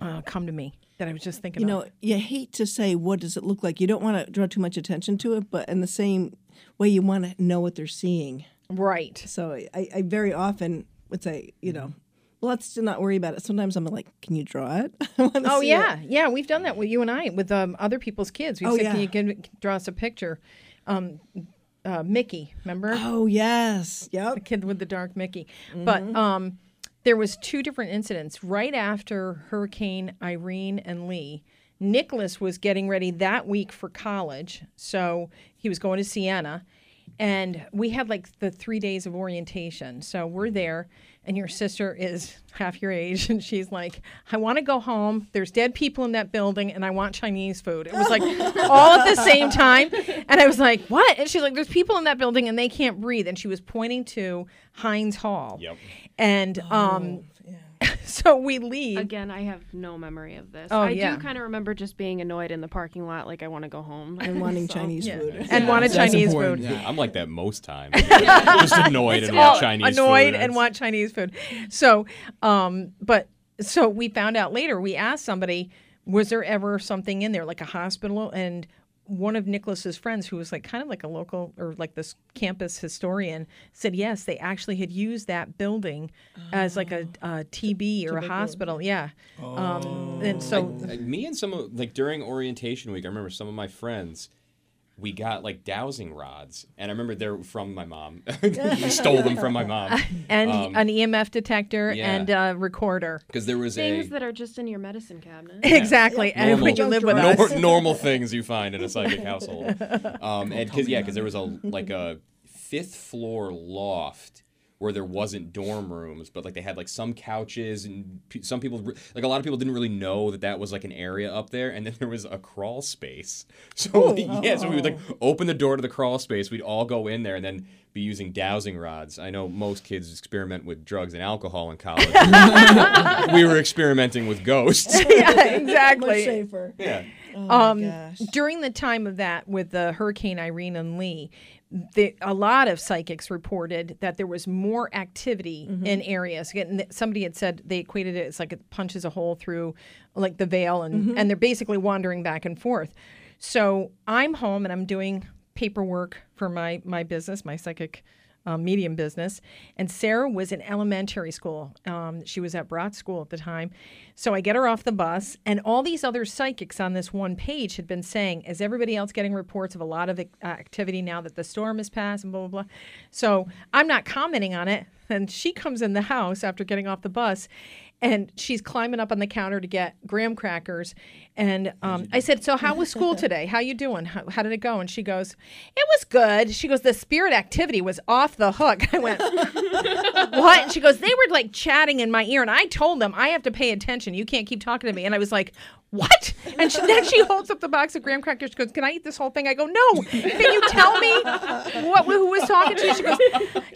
Uh, come to me that I was just thinking. You know, of. You hate to say what does it look like. You don't want to draw too much attention to it, but in the same way, you want to know what they're seeing. Right. So I, I very often would say, you know. Let's not worry about it. Sometimes I'm like, can you draw it? I want to oh, see yeah. It. Yeah, we've done that with you and I, with um, other people's kids. We oh, said, yeah. can you give, draw us a picture? Um, uh, Mickey, remember? Oh, yes. Yep. The kid with the dark Mickey. Mm-hmm. But um, there was two different incidents. Right after Hurricane Irene and Lee, Nicholas was getting ready that week for college. So he was going to Siena. And we had like the three days of orientation. So we're there. And your sister is half your age, and she's like, I want to go home. There's dead people in that building, and I want Chinese food. It was like all at the same time. And I was like, what? And she's like, there's people in that building, and they can't breathe. And she was pointing to Heinz Hall. Yep. And um, oh, yeah. so we leave. Again, I have no memory of this. Oh, I yeah. do kind of remember just being annoyed in the parking lot, like I want to go home. And wanting so, Chinese yeah. food. Yeah. And yeah. wanted That's Chinese important. food. Yeah. I'm like that most times. Just annoyed and want Chinese food. Annoyed and want Chinese food. food. So, um, but so we found out later, we asked somebody, was there ever something in there, like a hospital? And one of Nicholas's friends, who was like kind of like a local or like this campus historian, said, yes, they actually had used that building oh. as like a, a T B or a hospital. Yeah. Oh. Um, and so I, I, me and some of like during orientation week, I remember some of my friends, we got like dowsing rods, and I remember they're from my mom. We stole them from my mom. And um, an E M F detector yeah. and a recorder. Because there was things a... that are just in your medicine cabinet. Yeah. Exactly. Yeah. Normal, and when you live with nor- us. Normal things you find in a psychic household. Um, and cause, yeah, because there was a like a fifth floor loft where there wasn't dorm rooms, but like they had like some couches, and p- some people, like a lot of people didn't really know that that was like an area up there. And then there was a crawl space. So oh, yeah, oh. so we would like open the door to the crawl space. We'd all go in there and then be using dowsing rods. I know most kids experiment with drugs and alcohol in college. We were experimenting with ghosts. Yeah, exactly. Much safer. Yeah. Oh um, gosh. During the time of that with the Hurricane Irene and Lee, the, a lot of psychics reported that there was more activity mm-hmm. in areas. Somebody had said they equated it as like it punches a hole through like the veil, and, mm-hmm. and they're basically wandering back and forth. So I'm home and I'm doing paperwork for my, my business, my psychic um, medium business. And Sarah was in elementary school. Um, she was at Broad School at the time. So I get her off the bus, and all these other psychics on this one page had been saying, is everybody else getting reports of a lot of uh, activity now that the storm has passed and blah, blah, blah. So I'm not commenting on it. And she comes in the house after getting off the bus, and she's climbing up on the counter to get graham crackers. And um, I said, so how was school today? How you doing? How, how did it go? And she goes, it was good. She goes, the spirit activity was off the hook. I went, what? And she goes, they were like chatting in my ear. And I told them, I have to pay attention. You can't keep talking to me. And I was like, what? And she, then she holds up the box of graham crackers. She goes, can I eat this whole thing? I go, no. Can you tell me what who was talking to you? She goes,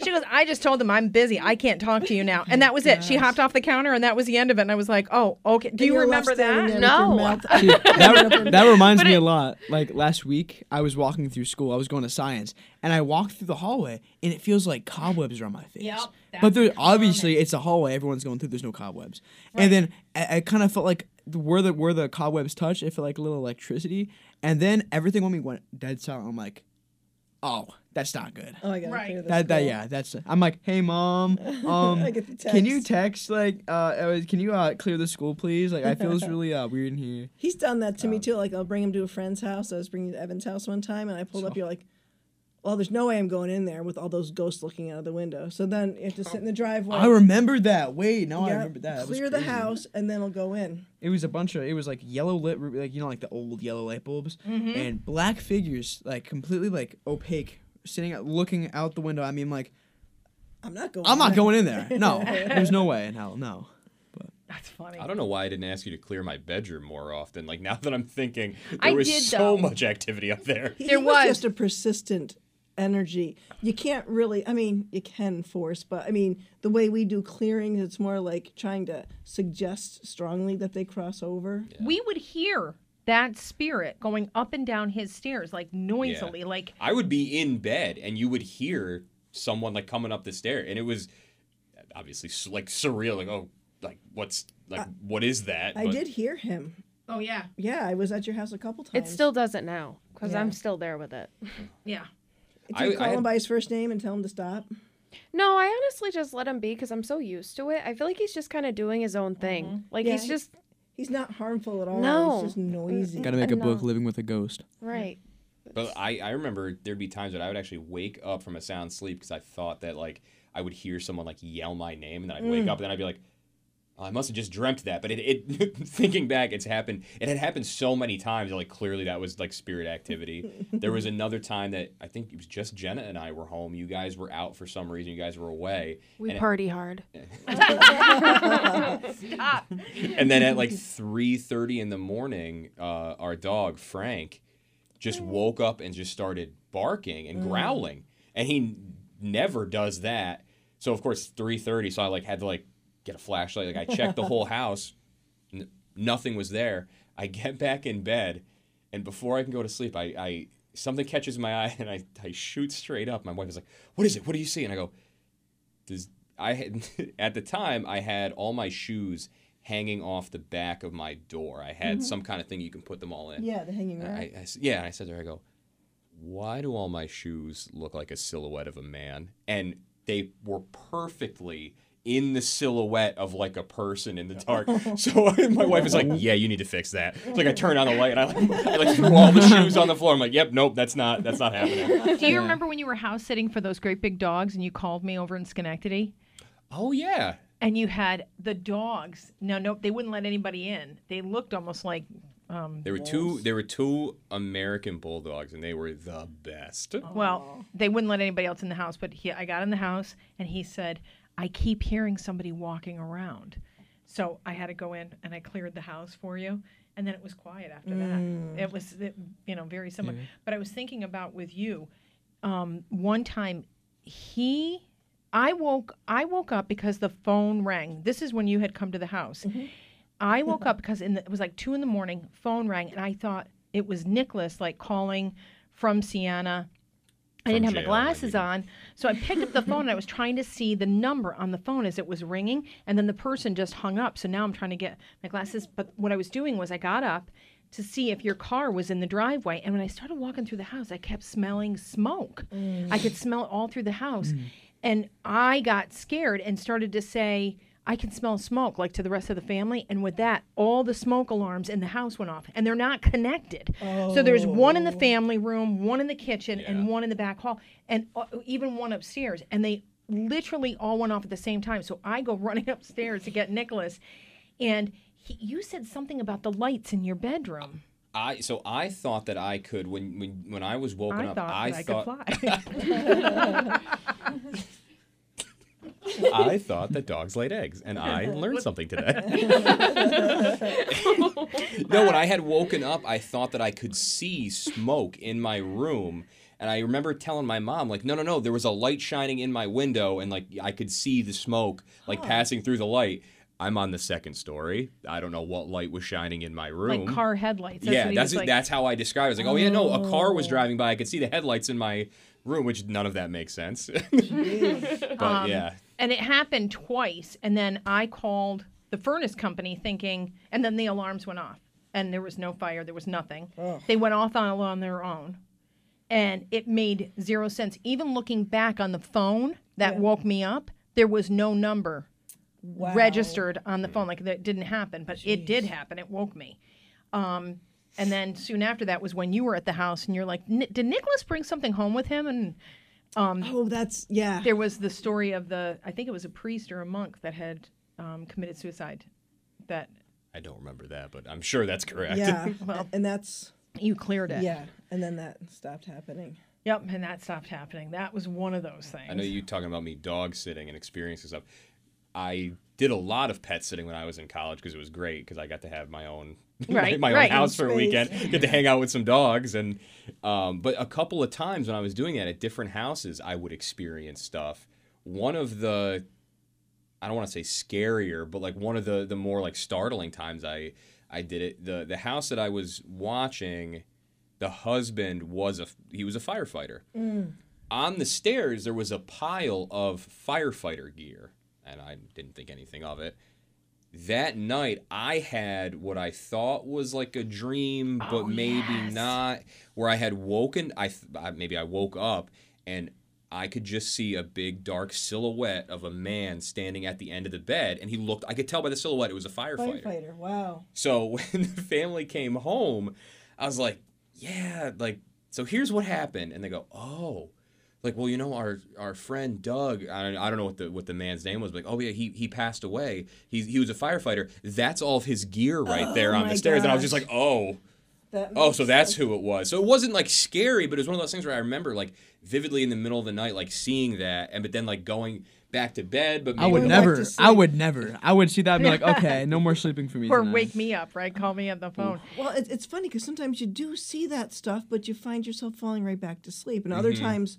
she goes, I just told them I'm busy. I can't talk to you now. And that was it. She hopped off the counter, and that was the end of it. And I was like, oh, okay. Do you, you remember that? No. Dude, that, that reminds me a lot. Like last week, I was walking through school. I was going to science, and I walked through the hallway, and it feels like cobwebs are on my face. Yep, but there, obviously, it's a hallway. Everyone's going through. There's no cobwebs. Right. And then I, I kind of felt like where the where the cobwebs touched, it felt like a little electricity. And then everything on me went dead silent. I'm like, oh, that's not good. Oh, I gotta right. clear this that, that, yeah, that's. I'm like, hey, mom, um, I get the text. Can you text, like, uh, can you uh, clear the school, please? Like, I feel it's really uh, weird in here. He's done that to um, me, too. Like, I'll bring him to a friend's house. I was bringing him to Evan's house one time, and I pulled so. up, you're like, well, there's no way I'm going in there with all those ghosts looking out of the window. So then you have to sit in the driveway. I remember that. Wait, no, yeah, I remember that. Clear that the house, and then I'll go in. It was a bunch of, it was like yellow lit, like, you know, like the old yellow light bulbs, mm-hmm. and black figures, like, completely, like, opaque, sitting out, looking out the window. I mean, like, I'm not going. I'm not going in there. No, there's no way in hell. No. But that's funny. I don't know why I didn't ask you to clear my bedroom more often. Like now that I'm thinking, there I was did, so though. much activity up there. He, there he was. was just a persistent energy. You can't really. I mean, you can force, but I mean, the way we do clearing, it's more like trying to suggest strongly that they cross over. Yeah. We would hear that spirit going up and down his stairs, like, noisily. Yeah. Like, I would be in bed, and you would hear someone, like, coming up the stair. And it was obviously, like, surreal. Like, oh, like, what's, like, I, what is that? I but... did hear him. Oh, yeah. Yeah, I was at your house a couple times. It still doesn't now, because yeah. I'm still there with it. Yeah. Did you I, call I had... him by his first name and tell him to stop? No, I honestly just let him be, because I'm so used to it. I feel like he's just kind of doing his own thing. Mm-hmm. Like, yeah, he's he... just... He's not harmful at all. No. It's just noisy. Got to make a no. book, Living with a Ghost. Right. But I, I remember there'd be times that I would actually wake up from a sound sleep because I thought that, like, I would hear someone, like, yell my name. And then I'd mm. wake up and then I'd be like, oh, I must have just dreamt that. But it, it thinking back, it's happened. It had happened so many times. That, like, clearly that was, like, spirit activity. There was another time that I think it was just Jenna and I were home. You guys were out for some reason. You guys were away. We and party it, hard. Stop. And then at like three thirty in the morning, uh, our dog, Frank, just woke up and just started barking and growling. And he n- never does that. So, of course, three thirty, so I like had to like get a flashlight. Like I checked the whole house. N- nothing was there. I get back in bed, and before I can go to sleep, I, I something catches my eye, and I, I shoot straight up. My wife is like, what is it? What do you see? And I go, does... I had, at the time, I had all my shoes hanging off the back of my door. I had mm-hmm. some kind of thing you can put them all in. Yeah, the hanging rack. I, I, yeah, and I said to her, I go, why do all my shoes look like a silhouette of a man? And they were perfectly in the silhouette of, like, a person in the dark. So my wife is like, yeah, you need to fix that. So, like, I turn on the light, and I, like, I like, threw all the shoes on the floor. I'm like, yep, nope, that's not that's not happening. Do you remember when you were house-sitting for those great big dogs and you called me over in Schenectady? Oh, yeah. And you had the dogs. No, no, they wouldn't let anybody in. They looked almost like Um, there were wolves. two. There were two American bulldogs, and they were the best. Well, they wouldn't let anybody else in the house, but he, I got in the house, and he said, "I keep hearing somebody walking around," so I had to go in, and I cleared the house for you. And then it was quiet after mm. that. It was, it, you know, very similar. Mm-hmm. But I was thinking about with you, um, one time, he, I woke, I woke up because the phone rang. This is when you had come to the house. Mm-hmm. I woke up because in the, it was like two in the morning, phone rang, and I thought it was Nicholas, like, calling from Siena. I didn't have my glasses on, so I picked up the phone, and I was trying to see the number on the phone as it was ringing, and then the person just hung up, so now I'm trying to get my glasses. But what I was doing was I got up to see if your car was in the driveway, and when I started walking through the house, I kept smelling smoke. Mm. I could smell it all through the house, mm. and I got scared and started to say, I can smell smoke, like, to the rest of the family. And with that, all the smoke alarms in the house went off, and they're not connected. Oh. So there's one in the family room, one in the kitchen, yeah. and one in the back hall, and uh, even one upstairs. And they literally all went off at the same time. So I go running upstairs to get Nicholas, and he, you said something about the lights in your bedroom. I, so I thought that I could, when when, when I was woken I up, thought I, I thought I could fly. I thought that dogs laid eggs, and I learned something today. No, when I had woken up, I thought that I could see smoke in my room, and I remember telling my mom, like, no, no, no, there was a light shining in my window, and, like, I could see the smoke, like, huh. passing through the light. I'm on the second story. I don't know what light was shining in my room. Like car headlights. That's yeah, what he that's was it, like... that's how I described it. It's like, oh, yeah, no, a car was driving by. I could see the headlights in my room, which none of that makes sense. But, um, yeah. And it happened twice, and then I called the furnace company thinking, and then the alarms went off, and there was no fire, there was nothing. Ugh. They went off all on their own, and it made zero sense. Even looking back on the phone that yeah. woke me up, there was no number wow. registered on the phone. Like, that didn't happen, but Jeez. It did happen. It woke me. Um, and then soon after that was when you were at the house, and you're like, did Nicholas bring something home with him? And... Um, oh, that's, yeah. There was the story of the, I think it was a priest or a monk that had um, committed suicide. That I don't remember that, but I'm sure that's correct. Yeah, well, and that's... You cleared it. Yeah, and then that stopped happening. Yep, and that stopped happening. That was one of those things. I know you talking about me dog sitting and experiencing stuff. I did a lot of pet sitting when I was in college because it was great because I got to have my own... Right, my own right. house for a weekend, get to hang out with some dogs, and um, but a couple of times when I was doing that at different houses, I would experience stuff. One of the, I don't want to say scarier, but like one of the the more like startling times I I did it. the The house that I was watching, the husband was a he was a firefighter. Mm. On the stairs, there was a pile of firefighter gear, and I didn't think anything of it. That night, I had what I thought was like a dream, but oh, maybe yes. not, where I had woken, I, I maybe I woke up, and I could just see a big dark silhouette of a man standing at the end of the bed, and he looked, I could tell by the silhouette, it was a firefighter. Firefighter, wow. So when the family came home, I was like, yeah, like, so here's what happened. And they go, oh. Like, well, you know, our our friend Doug, I don't, I don't know what the what the man's name was, but like, oh, yeah, he he passed away. He, he was a firefighter. That's all of his gear right oh, there on the stairs. Gosh. And I was just like, oh, oh, so sense. That's who it was. So it wasn't, like, scary, but it was one of those things where I remember, like, vividly in the middle of the night, like, seeing that, and but then, like, going back to bed. But I would never. I would never. I would see that and be like, okay, no more sleeping for me Or tonight. Wake me up, right? Call me on the phone. Well, it, it's funny because sometimes you do see that stuff, but you find yourself falling right back to sleep. And other mm-hmm. times...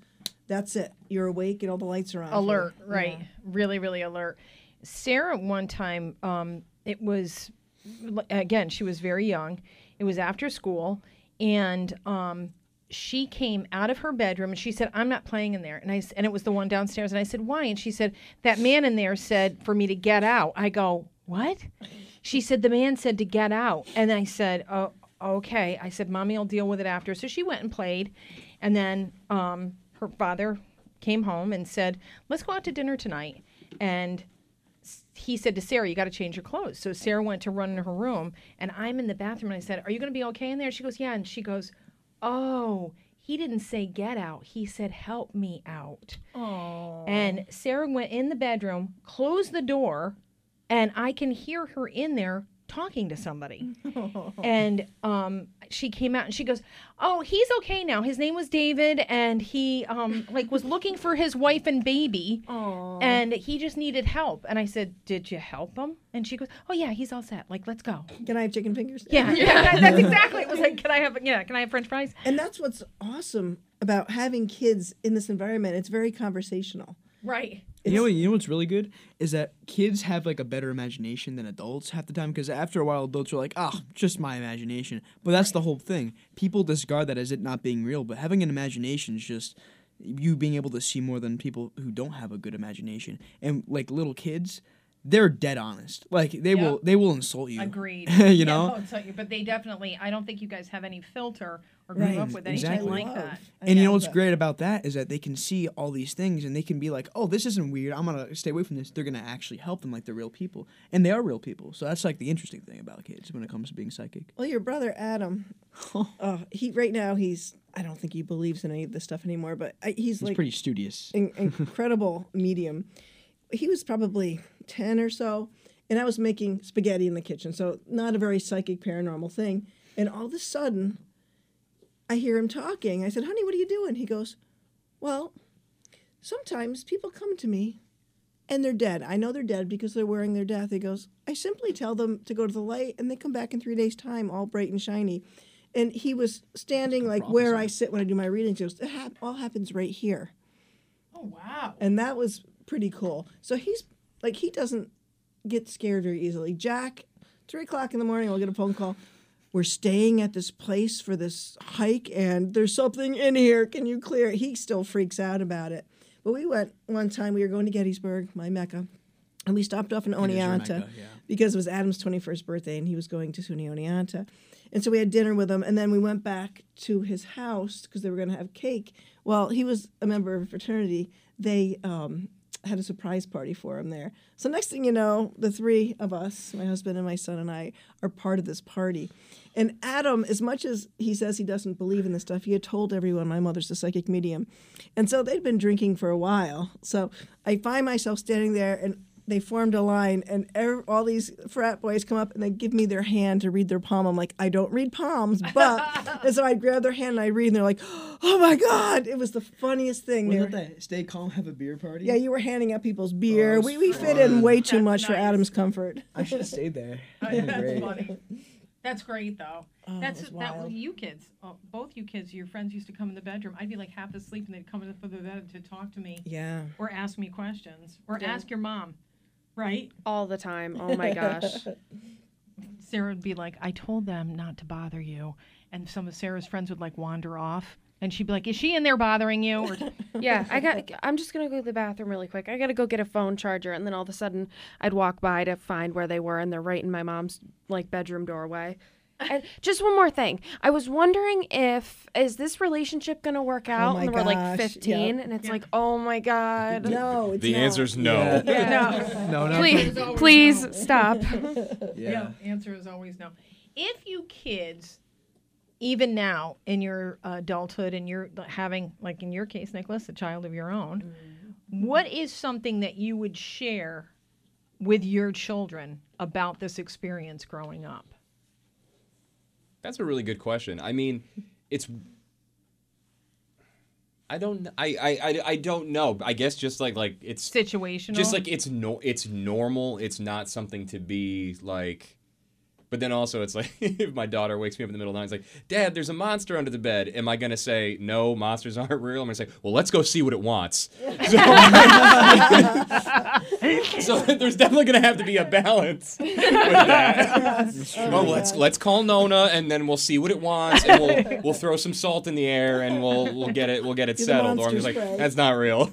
That's it. You're awake and all the lights are on. Alert, right. Yeah. Really, really alert. Sarah, one time, um, it was, again, she was very young. It was after school. And um, she came out of her bedroom and she said, I'm not playing in there. And I and it was the one downstairs. And I said, why? And she said, that man in there said for me to get out. I go, what? She said, the man said to get out. And I said, oh, okay. I said, Mommy will deal with it after. So she went and played. And then... Um, her father came home and said, let's go out to dinner tonight. And he said to Sarah, you got to change your clothes. So Sarah went to run in her room, and I'm in the bathroom, and I said, are you going to be okay in there? She goes, yeah. And she goes, oh, he didn't say get out. He said, help me out. Aww. And Sarah went in the bedroom, closed the door, and I can hear her in there talking to somebody. And um, she came out and she goes, oh, he's okay now. His name was David, and he um, like was looking for his wife and baby. Aww. And he just needed help. And I said, did you help him? And she goes, oh yeah, he's all set. Like, let's go. Can I have chicken fingers? Yeah, yeah. That, that's exactly. It was like, can I have yeah, can I have French fries? And that's what's awesome about having kids in this environment. It's very conversational. Right. You know, you know what's really good is that kids have like a better imagination than adults half the time, because after a while adults are like, oh, just my imagination. But that's the whole thing. People discard that as it not being real, but having an imagination is just you being able to see more than people who don't have a good imagination. And like little kids, they're dead honest. Like they yep. will they will insult you. Agreed. you yeah, know? They'll insult you, but they definitely, I don't think you guys have any filter or grew right. up with anything exactly. like that. And yeah, you know what's but... great about that is that they can see all these things and they can be like, oh, this isn't weird. I'm going to stay away from this. They're going to actually help them like they're real people. And they are real people. So that's like the interesting thing about kids when it comes to being psychic. Well, your brother, Adam, uh, he right now he's, I don't think he believes in any of this stuff anymore, but I, he's, he's like pretty studious. In, incredible medium. He was probably ten or so, and I was making spaghetti in the kitchen. So not a very psychic paranormal thing. And all of a sudden, I hear him talking. I said, honey, what are you doing? He goes, well, sometimes people come to me and they're dead. I know they're dead because they're wearing their death. He goes, I simply tell them to go to the light and they come back in three days' time, all bright and shiny. And he was standing like problem, where so. I sit when I do my readings. He goes, it ha- all happens right here. Oh, wow. And that was pretty cool. So he's like, he doesn't get scared very easily. Jack, three o'clock in the morning, I'll get a phone call. We're staying at this place for this hike, and there's something in here. Can you clear it? He still freaks out about it. But we went one time. We were going to Gettysburg, my Mecca, and we stopped off in Oneonta Mecca, yeah. because it was Adam's twenty-first birthday, and he was going to SUNY Oneonta. And so we had dinner with him, and then we went back to his house because they were going to have cake. Well, he was a member of a fraternity. They um, had a surprise party for him there. So next thing you know, the three of us, my husband and my son and I, are part of this party. And Adam, as much as he says he doesn't believe in this stuff, he had told everyone my mother's a psychic medium. And so they'd been drinking for a while. So I find myself standing there, and they formed a line, and every, all these frat boys come up, and they give me their hand to read their palm. I'm like, I don't read palms, but... and so I grab their hand, and I read, and they're like, oh, my God. It was the funniest thing. Wasn't were, that stay calm, have a beer party? Yeah, you were handing out people's beer. Oh, we we fit in way too that's much nice. For Adam's comfort. I should have stayed there. Oh, yeah, that's great. Funny. That's great, though. Oh, That's that well, you kids, oh, both you kids, your friends used to come in the bedroom. I'd be like half asleep, and they'd come in the bed to talk to me. Yeah. Or ask me questions. Or yeah. ask your mom, right? All the time. Oh, my gosh. Sarah would be like, I told them not to bother you. And some of Sarah's friends would, like, wander off. And she'd be like, is she in there bothering you? Or yeah, I got, I'm just going to go to the bathroom really quick. I got to go get a phone charger. And then all of a sudden, I'd walk by to find where they were, and they're right in my mom's, like, bedroom doorway. And just one more thing. I was wondering if, is this relationship going to work out? Oh, and we're, like, fifteen. Yep. And it's yeah. like, oh, my God. No, it's The not. Answer's no. Yeah. Yeah. No. No, no. Please, please no. stop. Yeah. yeah, answer is always no. If you kids... even now in your adulthood and you're having, like in your case, Nicholas, a child of your own, mm-hmm. what is something that you would share with your children about this experience growing up? That's a really good question. I mean, it's... I don't I, I, I don't know. I guess just like like it's... situational? Just like it's no, it's normal. It's not something to be like... But then also it's like, if my daughter wakes me up in the middle of the night, it's like, Dad, there's a monster under the bed. Am I going to say, no, monsters aren't real? I'm going to say, well, let's go see what it wants. So, so there's definitely going to have to be a balance with that. Oh, well, let's God. let's call Nona, and then we'll see what it wants, and we'll we'll throw some salt in the air, and we'll we'll get it we'll get it You're settled. Or I'm just like, that's not real.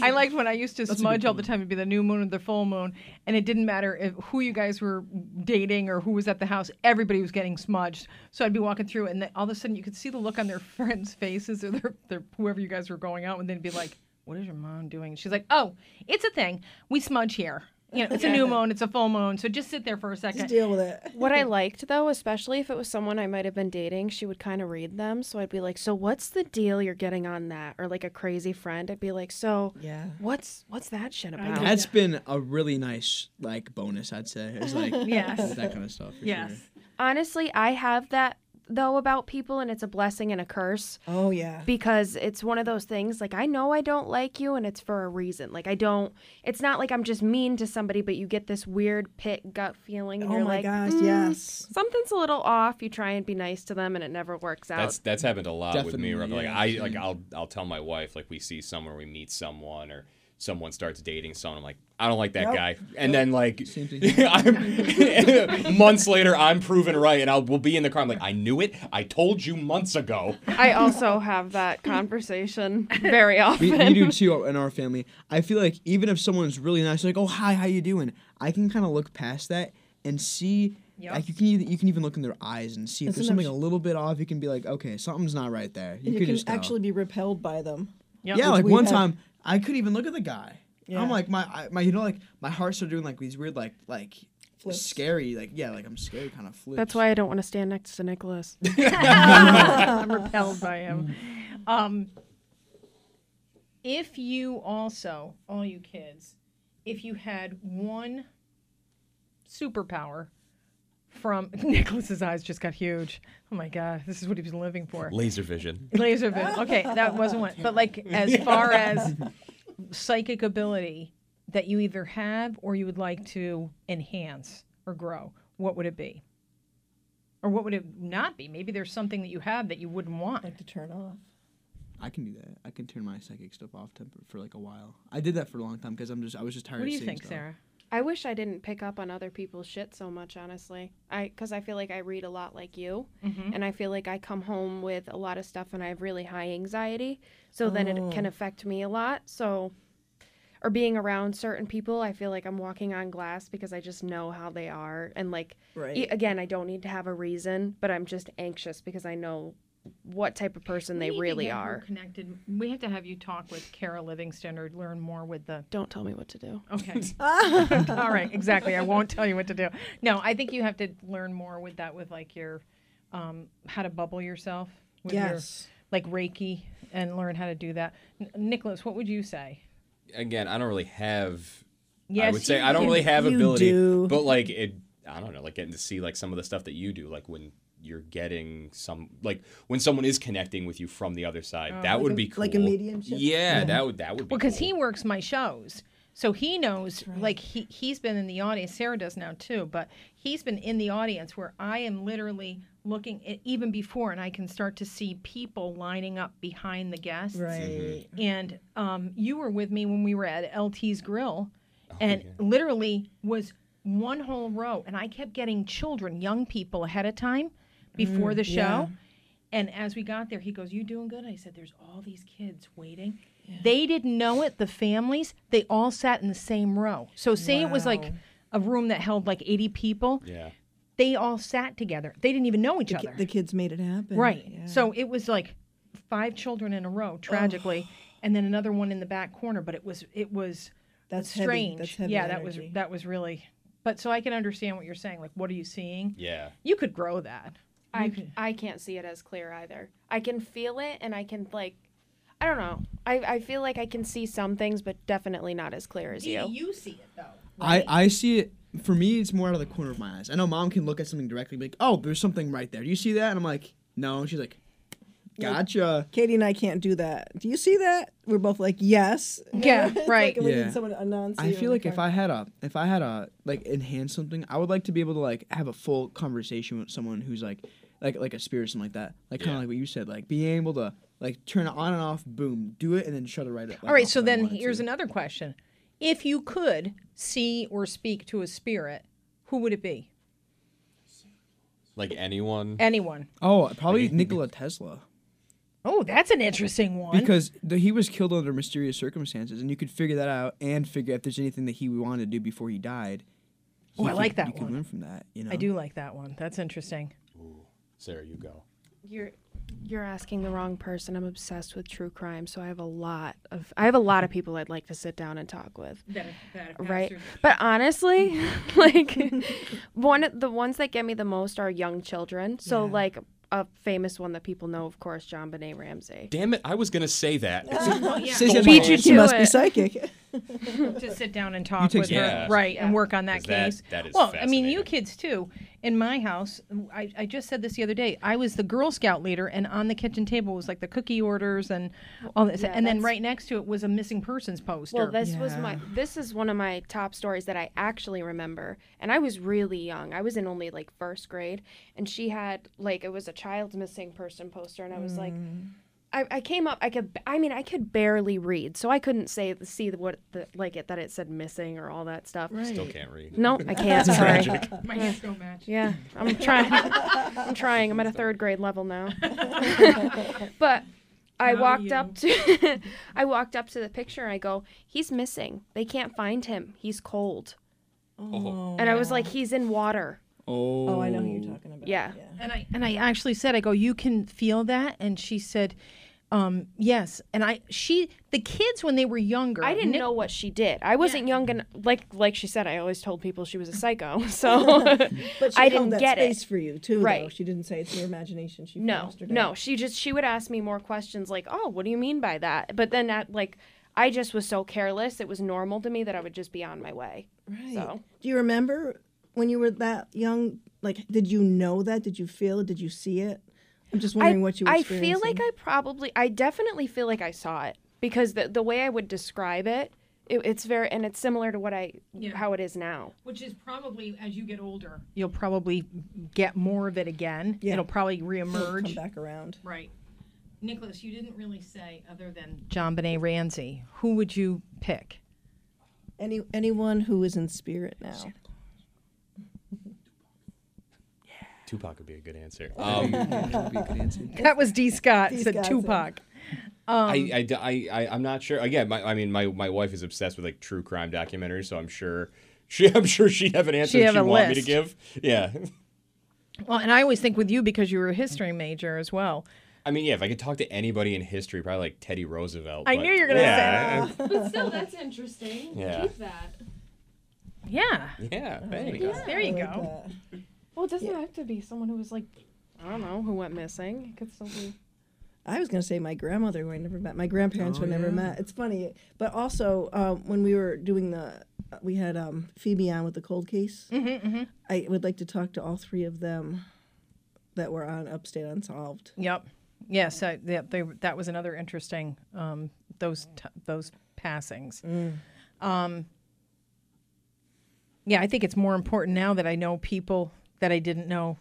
I liked when I used to that's smudge all the time. It'd be the new moon or the full moon, and it didn't matter if, who you guys were dating or who was at the house. Everybody was getting smudged. So I'd be walking through, and then all of a sudden you could see the look on their friends' faces or their, their whoever you guys were going out, and they'd be like, what is your mom doing? She's like, oh, it's a thing. We smudge here. you know, it's a new moon, it's a full moon, so just sit there for a second. Just deal with it. What I liked, though, especially if it was someone I might have been dating, she would kind of read them, so I'd be like, so what's the deal you're getting on that? Or like a crazy friend, I'd be like, so yeah. what's what's that shit about? That's been a really nice, like, bonus, I'd say. It's like yes. that kind of stuff. Yes. Sure. Honestly, I have that, though, about people, and it's a blessing and a curse. Oh, yeah. Because it's one of those things, like, I know I don't like you, and it's for a reason. Like, I don't, it's not like I'm just mean to somebody, but you get this weird pit gut feeling, and oh you're like, gosh, mm, yes. something's a little off. You try and be nice to them, and it never works out. That's that's happened a lot Definitely, with me. Like, yeah. I, like, I'll, I'll tell my wife, like, we see somewhere, we meet someone, or someone starts dating someone, I'm like, I don't like that yep. guy. And yep. then, like, I'm, months later, I'm proven right, and I'll we'll be in the car. I'm like, I knew it. I told you months ago. I also have that conversation very often. We, we do, too, in our family. I feel like even if someone's really nice, like, oh, hi, how you doing? I can kind of look past that and see. Yep. Like, you can even, you can even look in their eyes and see if Isn't there's something a little bit off. You can be like, okay, something's not right there. You, you can, can just actually be repelled by them. Yep. Yeah, like one have. time, I couldn't even look at the guy. Yeah. I'm like, my, my, you know, like, my hearts are doing, like, these weird, like, like, flips. scary, like, yeah, like, I'm scary kind of flips. That's why I don't want to stand next to Nicholas. I'm repelled by him. Um, if you also, all you kids, if you had one superpower from, Nicholas's eyes just got huge. Oh, my God. This is what he was living for. Laser vision. Laser vision. Okay, that wasn't one. But, like, as far as psychic ability that you either have or you would like to enhance or grow, what would it be? Or what would it not be? Maybe there's something that you have that you wouldn't want. Like to turn off. I can do that. I can turn my psychic stuff off to, for, like, a while. I did that for a long time because I'm just, I was just tired of seeing stuff. What do you think, Sarah? I wish I didn't pick up on other people's shit so much, honestly. I because I feel like I read a lot like you, mm-hmm. and I feel like I come home with a lot of stuff, and I have really high anxiety, so oh. then it can affect me a lot. So, or being around certain people, I feel like I'm walking on glass because I just know how they are. And, like, right. e- again, I don't need to have a reason, but I'm just anxious because I know what type of person we they really are. Connected. We have to have you talk with Kara Livingston or learn more with the... Don't tell me what to do. Okay. All right, exactly. I won't tell you what to do. No, I think you have to learn more with that, with, like, your... Um, how to bubble yourself. With yes. Your, like, Reiki, and learn how to do that. N- Nicholas, what would you say? Again, I don't really have... Yes, I would say I don't really have ability. Do. But, like, it... I don't know, like, getting to see, like, some of the stuff that you do, like, when... you're getting some, like, when someone is connecting with you from the other side. Oh, that like would a, be cool. Like a mediumship? Yeah, yeah. that would that would be well, cool. Well, because he works my shows, so he knows, right. like, he, he's been in the audience. Sarah does now, too, but he's been in the audience where I am literally looking, at, even before, and I can start to see people lining up behind the guests. Right. Mm-hmm. And um, you were with me when we were at L T's Grill, oh, and yeah. literally was one whole row, and I kept getting children, young people ahead of time, before the show. Yeah. And as we got there, he goes, you doing good? I said, there's all these kids waiting. Yeah. They didn't know it, the families. They all sat in the same row. So say wow. it was like a room that held like eighty people. Yeah. They all sat together. They didn't even know each the ki- other. The kids made it happen. Right. Yeah. So it was like five children in a row, tragically, oh. and then another one in the back corner. But it was it was That's strange. Heavy. That's heavy yeah, energy. that was that was really... But so I can understand what you're saying. Like, what are you seeing? Yeah. You could grow that. I, I can't see it as clear either. I can feel it, and I can, like, I don't know. I, I feel like I can see some things, but definitely not as clear as you. You see it, though. Right? I, I see it. For me, it's more out of the corner of my eyes. I know Mom can look at something directly and be like, oh, there's something right there. Do you see that? And I'm like, no. And she's like, gotcha. Like, Katie and I can't do that. Do you see that? We're both like, yes. Yeah, right. Like, we yeah. need someone to announce I feel like if I had a, if I had a, like, enhance something, I would like to be able to, like, have a full conversation with someone who's, like, Like like a spirit or something like that. Like kind of yeah. like what you said. Like being able to like turn it on and off, boom, do it, and then shut it right up. Like, all right, so then here's to. another question. If you could see or speak to a spirit, who would it be? Like anyone? Anyone. Oh, probably Nikola Tesla. Oh, that's an interesting one. Because the, he was killed under mysterious circumstances, and you could figure that out and figure if there's anything that he wanted to do before he died. So oh, I could, like that you one. You can learn from that, you know? I do like that one. That's interesting. Ooh. Sarah, you go. You're you're asking the wrong person. I'm obsessed with true crime, so I have a lot of I have a lot of people I'd like to sit down and talk with. That, that right, through. But honestly, like one of the ones that get me the most are young children. So yeah. like. A famous one that people know, of course, JonBenet Ramsey. Damn it, I was going to say that. Uh, well, yeah. Says that beat you to must it. Be psychic. To sit down and talk with yeah. her, right, yeah. and work on that case. That, that is well, I mean, you kids, too. In my house, I, I just said this the other day, I was the Girl Scout leader, and on the kitchen table was, like, the cookie orders and all this. Yeah, and then right next to it was a missing persons poster. Well, this yeah. was my, this is one of my top stories that I actually remember. And I was really young. I was in only, like, first grade. And she had, like, it was a child's missing person poster. And I was mm. like... I came up. I could. I mean, I could barely read, so I couldn't say see what the, like it that it said missing or all that stuff. Right. Still can't read. No, I can't. That's sorry. Tragic. My hands don't match. Yeah, I'm trying. I'm trying. I'm at a third grade level now. But I How walked up to. I walked up to the picture and I go, "He's missing. They can't find him. He's cold." Oh. And I was like, "He's in water." Oh. Oh, I know who you're talking about. Yeah. yeah. And I and I actually said, I go, "You can feel that," and she said. Um, yes, and I she the kids when they were younger. I didn't Nick, know what she did. I wasn't yeah. young and like like she said. I always told people she was a psycho, so but she I didn't that get space it. For you too, right? Though. She didn't say it's your imagination. She no, no. She just she would ask me more questions like, "Oh, what do you mean by that?" But then that like I just was so careless. It was normal to me that I would just be on my way. Right. So. Do you remember when you were that young? Like, did you know that? Did you feel it? Did you see it? I'm just wondering I, what you were experiencing. I feel like I probably, I definitely feel like I saw it because the the way I would describe it, it it's very, and it's similar to what I, yeah. how it is now. Which is probably, as you get older, you'll probably get more of it again. Yeah. It'll probably reemerge. It'll come back around. Right. Nicholas, you didn't really say, other than JonBenet Ramsey, who would you pick? Any Anyone who is in spirit now. Tupac would be a good answer. Um, that, be a good answer. That was Dee Scott Dee said Scott Tupac. Um, I, I, I, I'm not sure. Again, my, I mean, my, my wife is obsessed with like true crime documentaries, so I'm sure she I'm sure she'd have an answer she'd want me to give. Yeah. Well, and I always think with you because you were a history major as well. I mean, yeah, if I could talk to anybody in history, probably like Teddy Roosevelt. I but, knew you were going to yeah. say that. But still, that's interesting. Yeah. Keep that. Yeah. Yeah. Thanks. Yeah, there you go. Well, it doesn't yeah. have to be someone who was like, I don't know, who went missing. It could still be. I was going to say my grandmother, who I never met. My grandparents, oh, who I yeah. never met. It's funny. But also, um, when we were doing the, we had um, Phoebe on with the cold case. Mm-hmm, mm-hmm. I would like to talk to all three of them that were on Upstate Unsolved. Yep. Yes, I, they, they, that was another interesting, um, those, t those passings. Mm. Um, yeah, I think it's more important now that I know people that I didn't know.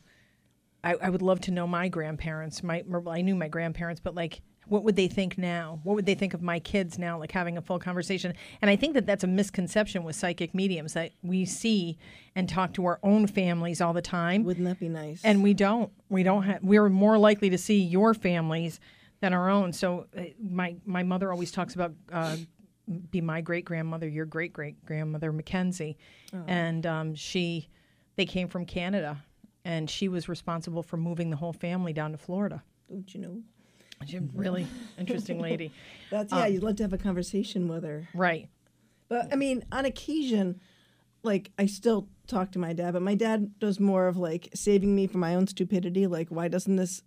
I, I would love to know my grandparents. My, I knew my grandparents, but like, what would they think now? What would they think of my kids now? Like having a full conversation. And I think that that's a misconception with psychic mediums that we see and talk to our own families all the time. Wouldn't that be nice? And we don't. We don't have. We're more likely to see your families than our own. So my my mother always talks about. Uh, be my great grandmother, your great great grandmother Mackenzie, oh. and um, she. They came from Canada, and she was responsible for moving the whole family down to Florida. Don't you know? She's a really interesting lady. That's yeah. Um, you'd love to have a conversation with her, right? But I mean, on occasion, like I still talk to my dad, but my dad does more of like saving me from my own stupidity. Like, why doesn't this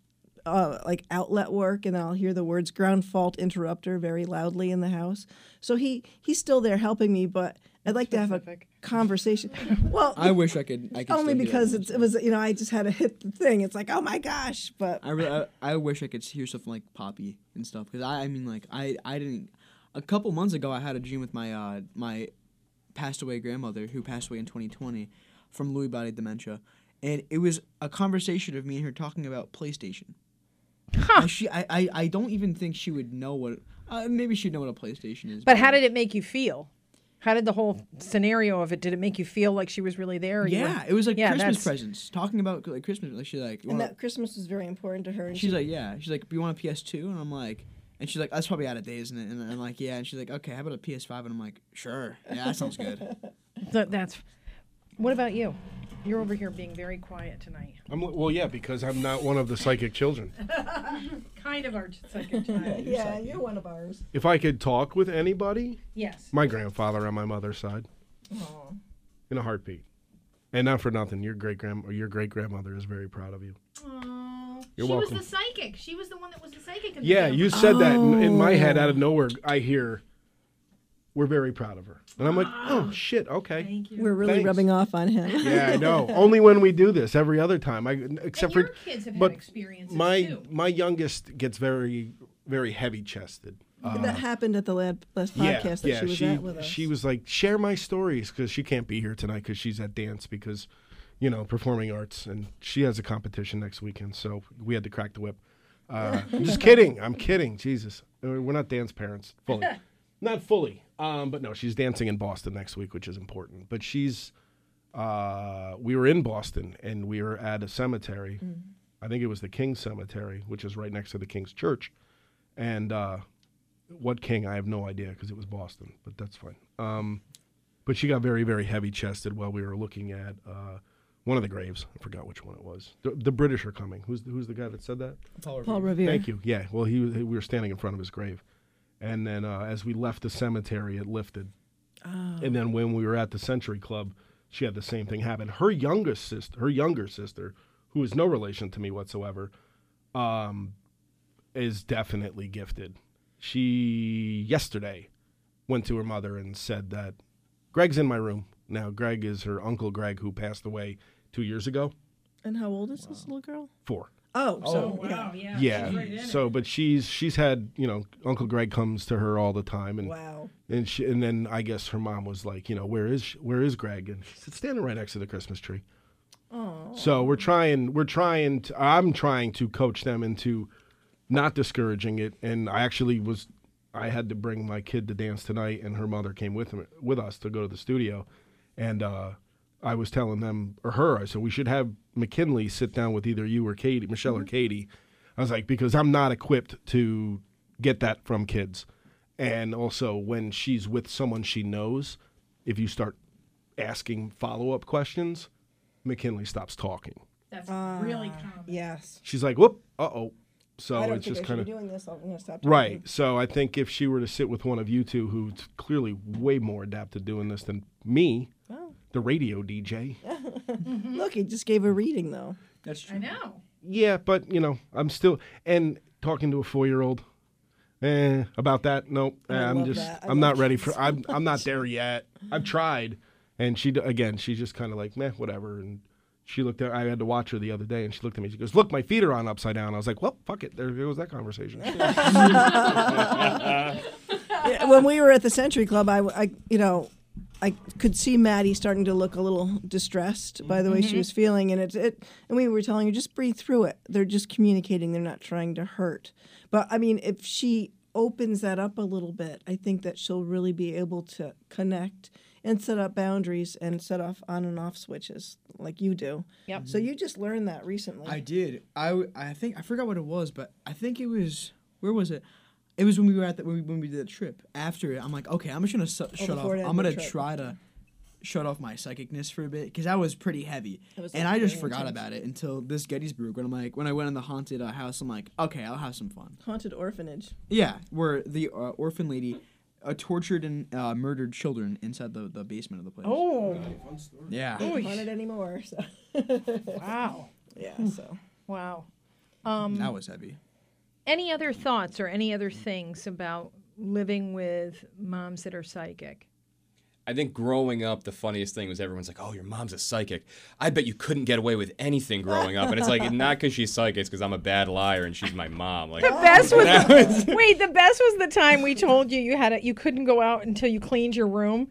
uh, like outlet work? And then I'll hear the words "ground fault interrupter" very loudly in the house. So he he's still there helping me, but. I'd like Specific. to have a conversation. Well, I wish I could. I could only because it's, it was, you know, I just had to hit the thing. It's like, oh my gosh! But I really, I, I wish I could hear something like Poppy and stuff. Because I, I mean, like, I, I didn't. A couple months ago, I had a dream with my, uh, my, passed away grandmother who passed away in twenty twenty, from Lewy body dementia, and it was a conversation of me and her talking about PlayStation. Huh. I, she, I, I, I don't even think she would know what. Uh, maybe she'd know what a PlayStation is. But, but how did it make you feel? How did the whole scenario of it? Did it make you feel like she was really there? Yeah, it was like yeah, Christmas that's... presents. Talking about like Christmas, like she's like, and that Christmas was very important to her. And she's she... like, yeah, she's like, do you want a P S two? And I'm like, and she's like, that's probably out of date, isn't it? And I'm like, yeah. And she's like, okay, how about a P S five? And I'm like, sure, yeah, that sounds good. So that's. What about you? You're over here being very quiet tonight. I'm, well, yeah, because I'm not one of the psychic children. Kind of our psychic child. Yeah, you're, yeah, psychic. You're one of ours. If I could talk with anybody, yes, my grandfather on my mother's side, aww, in a heartbeat. And not for nothing, your great grand or your great grandmother is very proud of you. Aww, you're she welcome. Was the psychic. She was the one that was the psychic. In the yeah, family. You said oh. that in, in my head out of nowhere. I hear. We're very proud of her. And I'm like, oh, shit, okay. Thank you. We're really Thanks. rubbing off on him. Yeah, I know. Only when we do this, every other time. I except and your for kids have but had experiences my, too. My youngest gets very, very heavy-chested. Uh, that happened at the last podcast yeah, that yeah, she was she, at with us. She was like, share my stories, because she can't be here tonight because she's at dance because, you know, performing arts. And she has a competition next weekend, so we had to crack the whip. Uh, I'm just kidding. I'm kidding. Jesus. We're not dance parents fully. Not fully. Um, but no, she's dancing in Boston next week, which is important. But she's, uh, we were in Boston and we were at a cemetery. Mm-hmm. I think it was the King's Cemetery, which is right next to the King's Church. And uh, what king? I have no idea because it was Boston, but that's fine. Um, but she got very, very heavy-chested while we were looking at uh, one of the graves. I forgot which one it was. The, the British are coming. Who's the, who's the guy that said that? Paul, Paul Revere. Revere. Thank you. Yeah. Well, he was, we were standing in front of his grave. And then uh, as we left the cemetery, it lifted. Oh. And then when we were at the Century Club, she had the same thing happen. Her youngest sister, her younger sister, who is no relation to me whatsoever, um, is definitely gifted. She yesterday went to her mother and said that Greg's in my room. Now, Greg is her uncle Greg, who passed away two years ago. And how old is wow. this little girl? Four. Oh, oh, so wow, yeah. Yeah. yeah. Right so, but she's she's had, you know, Uncle Greg comes to her all the time, and wow, and she, and then I guess her mom was like, you know, where is she, where is Greg? And she said, standing right next to the Christmas tree. Oh. So we're trying, we're trying, to, I'm trying to coach them into not discouraging it, and I actually was, I had to bring my kid to dance tonight, and her mother came with him, with us to go to the studio, and uh, I was telling them or her, I said we should have McKinley sit down with either you or Katie, Michelle mm-hmm. or Katie. I was like, because I'm not equipped to get that from kids. And also when she's with someone she knows, if you start asking follow-up questions, McKinley stops talking. That's uh, really common. Yes. She's like, whoop, uh-oh. So I don't it's think just kind of doing this. I'm gonna stop talking. Right. So I think if she were to sit with one of you two who's clearly way more adapted doing this than me, oh. the radio D J. Mm-hmm. Look, he just gave a reading, though. That's true. I know. Yeah, but, you know, I'm still... And talking to a four-year-old, eh, about that, nope. Eh, I'm just... I'm not ready for... So I'm I'm not there yet. I've tried. And she, again, she's just kind of like, meh, whatever. And she looked at... I had to watch her the other day, and she looked at me. She goes, look, my feet are on upside down. I was like, well, fuck it. There goes that conversation. Yeah, when we were at the Century Club, I, I you know... I could see Maddie starting to look a little distressed by the way mm-hmm. she was feeling, and it, it. And we were telling her just breathe through it. They're just communicating. They're not trying to hurt. But I mean, if she opens that up a little bit, I think that she'll really be able to connect and set up boundaries and set off on and off switches like you do. Yep. Mm-hmm. So you just learned that recently. I did. I, I think I forgot what it was, but I think it was where was it? It was when we were at the, when, we, when we did the trip. After it, I'm like, okay, I'm just gonna su- oh, shut off. I'm gonna trip. try to shut off my psychicness for a bit because that was pretty heavy, was and like I just forgot intense. about it until this Gettysburg. When I'm like, when I went in the haunted uh, house, I'm like, okay, I'll have some fun. Haunted orphanage. Yeah, where the uh, orphan lady uh, tortured and uh, murdered children inside the, the basement of the place. Oh, uh, fun story. Yeah. Don't want it anymore. So. Wow. Yeah. So. Wow. Um, that was heavy. Any other thoughts or any other things about living with moms that are psychic? I think growing up, the funniest thing was everyone's like, oh, your mom's a psychic. I bet you couldn't get away with anything growing up. And it's like, not because she's psychic, it's because I'm a bad liar and she's my mom. Like, the best was, the, was Wait, the best was the time we told you you had a, you couldn't go out until you cleaned your room.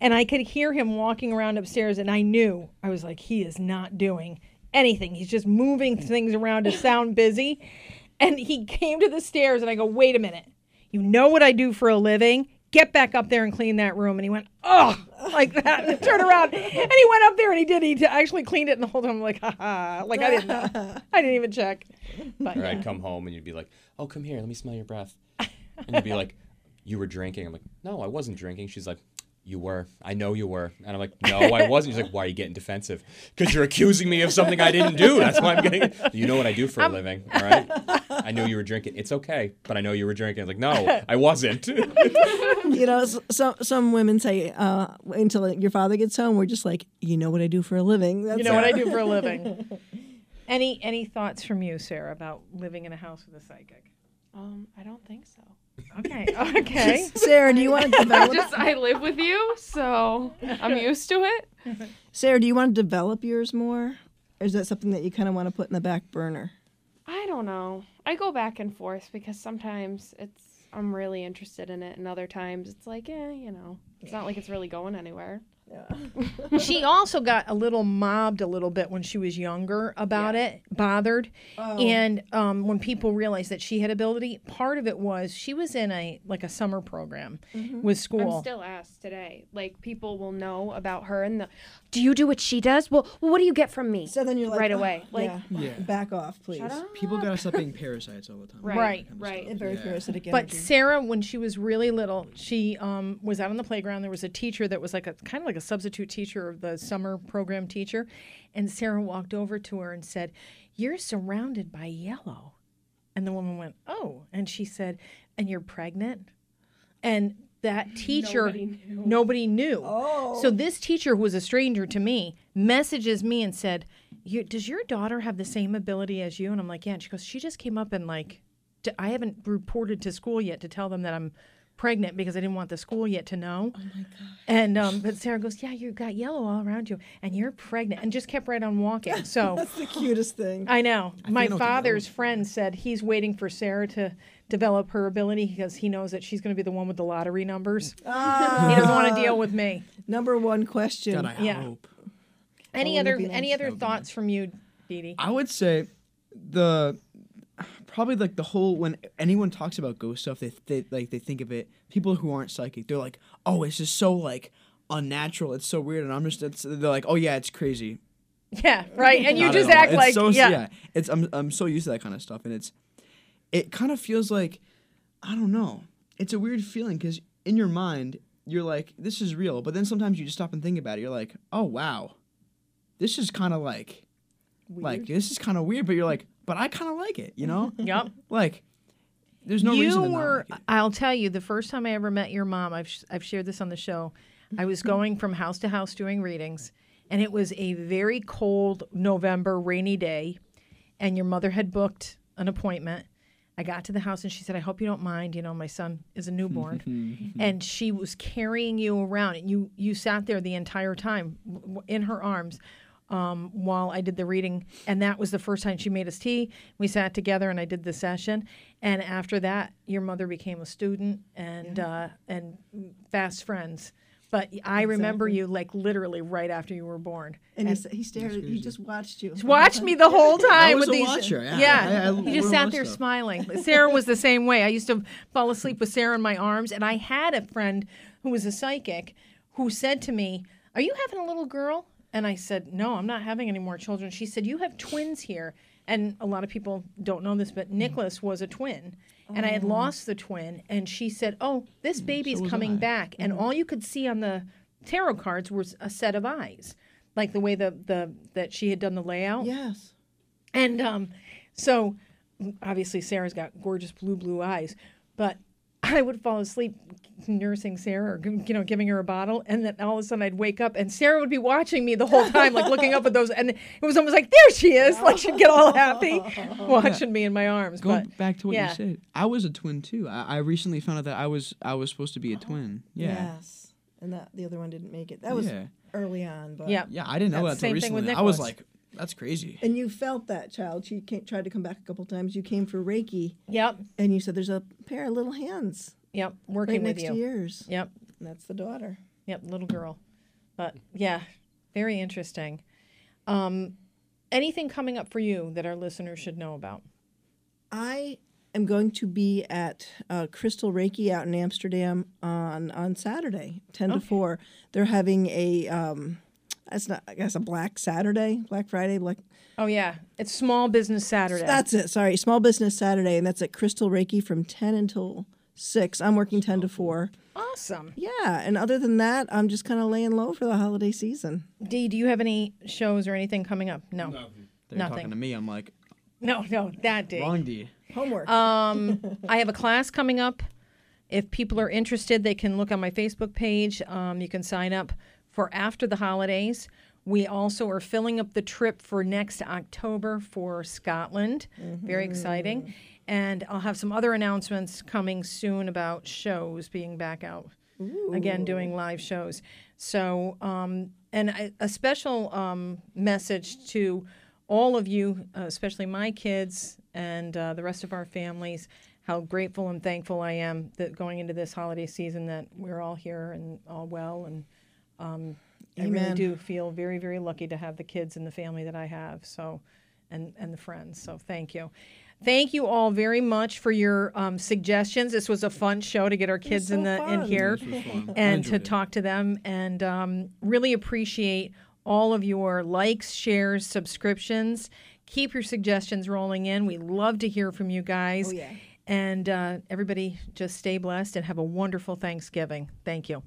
And I could hear him walking around upstairs and I knew, I was like, he is not doing anything. He's just moving things around to sound busy. And he came to the stairs, and I go, wait a minute. You know what I do for a living? Get back up there and clean that room. And he went, oh, like that, and turned around. And he went up there, and he did. He actually cleaned it, and the whole time I'm like, ha ha. Like, I didn't know. I didn't even check. But, or yeah. I'd come home, and you'd be like, oh, come here. Let me smell your breath. And you'd be like, you were drinking. I'm like, no, I wasn't drinking. She's like, you were. I know you were. And I'm like, no, I wasn't. He's like, why are you getting defensive? Because you're accusing me of something I didn't do. That's why I'm getting. You know what I do for I'm... a living, all right? I knew you were drinking. It's okay, but I know you were drinking. I was like, no, I wasn't. You know, some some women say uh, until your father gets home, we're just like, you know what I do for a living. That's you know it. What I do for a living. Any any thoughts from you, Sarah, about living in a house with a psychic? Um, I don't think so. Okay. Okay. Sarah, do you want to develop? I just I live with you, so I'm used to it. Sarah, do you want to develop yours more, or is that something that you kind of want to put in the back burner? I don't know. I go back and forth because sometimes it's I'm really interested in it, and other times it's like, eh, you know, it's not like it's really going anywhere. Yeah. She also got a little mobbed a little bit when she was younger about yeah. it, bothered. Oh. And um, when people realized that she had ability, part of it was she was in a like a summer program mm-hmm. with school. I'm still asked today. Like, people will know about her and the, do you do what she does? Well, what do you get from me? So then you're like, right oh, away. Like, yeah. Yeah. Back off, please. People got to stop being parasites all the time. Right, right. Kind of right. Very yeah. parasitic energy. But Sarah, when she was really little, she um, was out on the playground. There was a teacher that was like a kind of like a substitute teacher, or the summer program teacher, and Sarah walked over to her and said, "You're surrounded by yellow." And the woman went, "Oh," and she said, "And you're pregnant?" And that teacher, nobody knew. Nobody knew. Oh. So this teacher, who was a stranger to me, messages me and said, you, "Does your daughter have the same ability as you?" And I'm like, "Yeah." And she goes, "She just came up and like, I haven't reported to school yet to tell them that I'm pregnant because I didn't want the school yet to know." Oh my God. And um, but Sarah goes, "Yeah, you got yellow all around you, and you're pregnant," and just kept right on walking. So that's the cutest thing. I know. I my father's friend said he's waiting for Sarah to develop her ability because he knows that she's going to be the one with the lottery numbers. Ah. He doesn't want to deal with me. Number one question. God, I yeah. hope. Any oh, other any nice. other thoughts nice. from you, Dee Dee? I would say the. Probably like the whole when anyone talks about ghost stuff, they, they like they think of it. People who aren't psychic, they're like, "Oh, it's just so like unnatural. It's so weird." And I'm just, it's, they're like, "Oh yeah, it's crazy." Yeah, right. And you just act like, so, yeah. yeah, it's I'm I'm so used to that kind of stuff, and it's it kind of feels like, I don't know. It's a weird feeling because in your mind you're like, "This is real," but then sometimes you just stop and think about it. You're like, "Oh wow, this is kind of like, weird. like this is kind of weird," but you're like, but I kind of like it, you know? Yep. Like, there's no you reason to not were, like it. I'll tell you, the first time I ever met your mom, I've sh- I've shared this on the show, I was going from house to house doing readings, and it was a very cold November rainy day, and your mother had booked an appointment. I got to the house, and she said, "I hope you don't mind. You know, my son is a newborn." And she was carrying you around, and you, you sat there the entire time in her arms. Um, while I did the reading, and that was the first time she made us tea. We sat together, and I did the session. And after that, your mother became a student and yeah. uh, and fast friends. But I exactly. remember you like literally right after you were born. And, and he, he stared. He just watched you. Just watched me the whole time. I was with a these, watcher. Yeah, yeah. I, I, I, he just sat there stuff. smiling. Sarah was the same way. I used to fall asleep with Sarah in my arms, and I had a friend who was a psychic who said to me, "Are you having a little girl?" And I said, "No, I'm not having any more children." She said, "You have twins here." And a lot of people don't know this, but Nicholas was a twin. Oh. And I had lost the twin. And she said, "Oh, this baby's so coming I. back." Mm-hmm. And all you could see on the tarot cards was a set of eyes, like the way the, the that she had done the layout. Yes. And um, so obviously Sarah's got gorgeous blue, blue eyes. But I would fall asleep nursing Sarah or, you know, giving her a bottle. And then all of a sudden I'd wake up and Sarah would be watching me the whole time, like looking up at those. And it was almost like, there she is. Like she'd get all happy watching yeah. me in my arms. Going but, back to what yeah. you said, I was a twin too. I, I recently found out that I was I was supposed to be a oh. twin. Yeah. Yes. And that the other one didn't make it. That was yeah. early on. But yeah. yeah, I didn't know that until recently. I was like, that's crazy. And you felt that child. She came, tried to come back a couple times. You came for Reiki. Yep. And you said there's a pair of little hands. Yep. Working right with next you. To yours. Yep. And that's the daughter. Yep. Little girl. But yeah, very interesting. Um, anything coming up for you that our listeners should know about? I am going to be at uh, Crystal Reiki out in Amsterdam on on Saturday, ten okay. to four. They're having a. Um, That's not, I guess, a Black Saturday, Black Friday, Black. Oh, yeah. It's Small Business Saturday. That's it. Sorry. Small Business Saturday. And that's at Crystal Reiki from ten until six. I'm working ten to four. Awesome. Yeah, and other than that, I'm just kind of laying low for the holiday season. Dee, do you have any shows or anything coming up? No. Nothing. They're Nothing. talking to me. I'm like, no, no, that Dee. Wrong Dee. Homework. Um, I have a class coming up. If people are interested, they can look on my Facebook page. Um, you can sign up for after the holidays. We also are filling up the trip for next October for Scotland. Mm-hmm. Very exciting. And I'll have some other announcements coming soon about shows being back out. Ooh. Again, doing live shows. So, um, and a, a special um, message to all of you, uh, especially my kids and uh, the rest of our families, how grateful and thankful I am that going into this holiday season that we're all here and all well. And um, I really do feel very, very lucky to have the kids and the family that I have, so, and, and the friends. So thank you. Thank you all very much for your um, suggestions. This was a fun show to get our kids so in the fun. in here and to it. talk to them. And um, really appreciate all of your likes, shares, subscriptions. Keep your suggestions rolling in. We love to hear from you guys. Oh, yeah. And uh, everybody just stay blessed and have a wonderful Thanksgiving. Thank you.